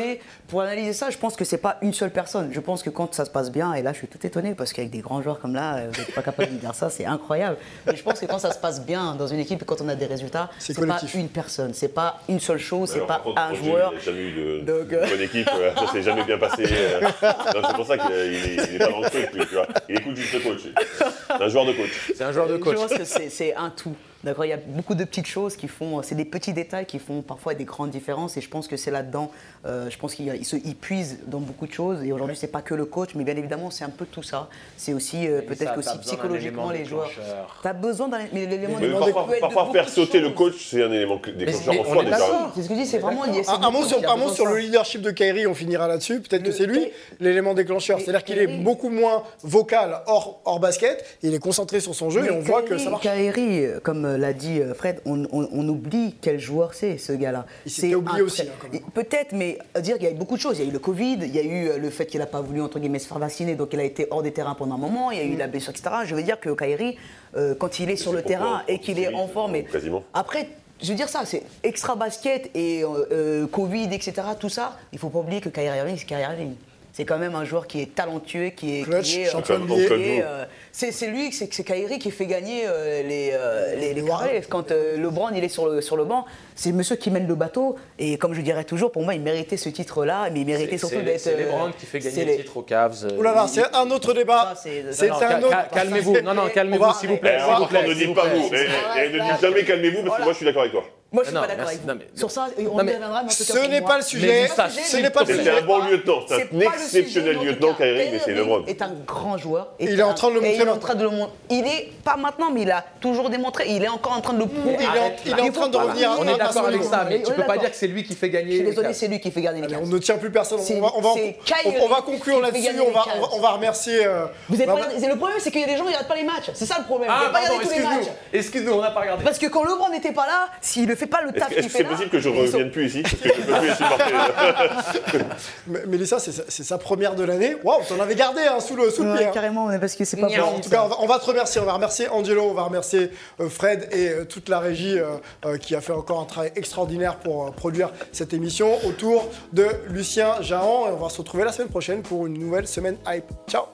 Pour analyser ça, je pense que c'est pas une seule personne. Je pense que quand ça se passe bien, et là, je suis tout étonné parce qu'avec des grands joueurs comme là, vous n'êtes pas capable de dire ça, c'est incroyable. Mais je pense que quand ça se passe bien dans une équipe et quand on a des résultats, c'est pas une personne, c'est pas une seule chose, c'est pas un joueur. Il n'a jamais eu de bonne équipe, ça s'est jamais bien passé. Non, c'est pour ça qu'il est pas dans le truc, tu vois. Il écoute juste le coach. C'est un joueur de coach. Je pense que c'est un tout. D'accord, il y a beaucoup de petites choses qui font, c'est des petits détails qui font parfois des grandes différences et je pense que c'est là-dedans, je pense qu'ils puisent dans beaucoup de choses et aujourd'hui c'est pas que le coach, mais bien évidemment c'est un peu tout ça, c'est aussi peut-être que aussi psychologiquement les joueurs, t'as besoin d'un élément déclencheur. Parfois faire sauter le coach c'est un élément déclencheur en soi déjà. C'est ce que je dis, c'est vraiment lié. Un mot sur le leadership de Kyrie, on finira là-dessus, peut-être que c'est lui l'élément déclencheur, c'est-à-dire qu'il est beaucoup moins vocal hors basket, il est concentré sur son jeu et on voit que ça marche. Kyrie, comme l'a dit Fred, on oublie quel joueur c'est, ce gars-là. Il s'était oublié aussi. Hein, peut-être, mais à dire qu'il y a eu beaucoup de choses. Il y a eu le Covid, il y a eu le fait qu'il n'a pas voulu, entre guillemets, se faire vacciner, donc il a été hors des terrains pendant un moment, il y a eu la blessure, etc. Je veux dire que Kyrie, quand il est sur le terrain et qu'il est en forme... Après, je veux dire ça, c'est extra basket et Covid, etc., tout ça, il ne faut pas oublier que Kyrie Irving, c'est Kyrie Irving. C'est quand même un joueur qui est talentueux, qui est champion de ligue. C'est lui, c'est Kyrie qui fait gagner les carrés. Quand LeBron il est sur le banc, c'est monsieur qui mène le bateau. Et comme je dirais toujours, pour moi, il méritait ce titre-là, mais il méritait surtout d'être. C'est LeBron qui fait gagner le titre aux Cavs. Ouh là là, c'est un autre débat. Calmez-vous, s'il vous plaît. Ne dites pas vous. Ne dites jamais calmez-vous, parce que moi, je suis d'accord avec toi. Moi, je ne suis pas d'accord avec vous. Sur ça, on reviendra. Ce n'est pas le sujet. Ce n'est pas le sujet. C'est un bon lieutenant. C'est un exceptionnel lieutenant, Kyrie Irving, mais c'est LeBron. Il est un grand joueur. Il est en train de le montrer. Il est pas maintenant, mais il a toujours démontré. Il est encore en train de le prouver. Il est en train de revenir. On est d'accord avec ça, mais tu ne peux pas dire que c'est lui qui fait gagner. Je suis désolé, c'est lui qui fait gagner les Lakers. On ne tient plus personne. On va conclure là-dessus. On va remercier. Le problème, c'est qu'il y a des gens qui ne regardent pas les matchs. C'est ça le problème. On ne peut pas regarder tous les matchs. Excuse-nous, on n'a pas regardé. Parce que quand LeBron n'était pas là, s'il fait pas le taf qu'il fait là. Est-ce que c'est possible que je ne revienne plus ici parce que je ne peux plus supporter. Mélissa, c'est sa première de l'année. Waouh, t'en avais gardé hein, sous le pied. Carrément, parce que c'est pas possible. En tout cas, on va te remercier. On va remercier Angelo, on va remercier Fred et toute la régie qui a fait encore un travail extraordinaire pour produire cette émission autour de Lucien Jahan. Et on va se retrouver la semaine prochaine pour une nouvelle semaine hype. Ciao.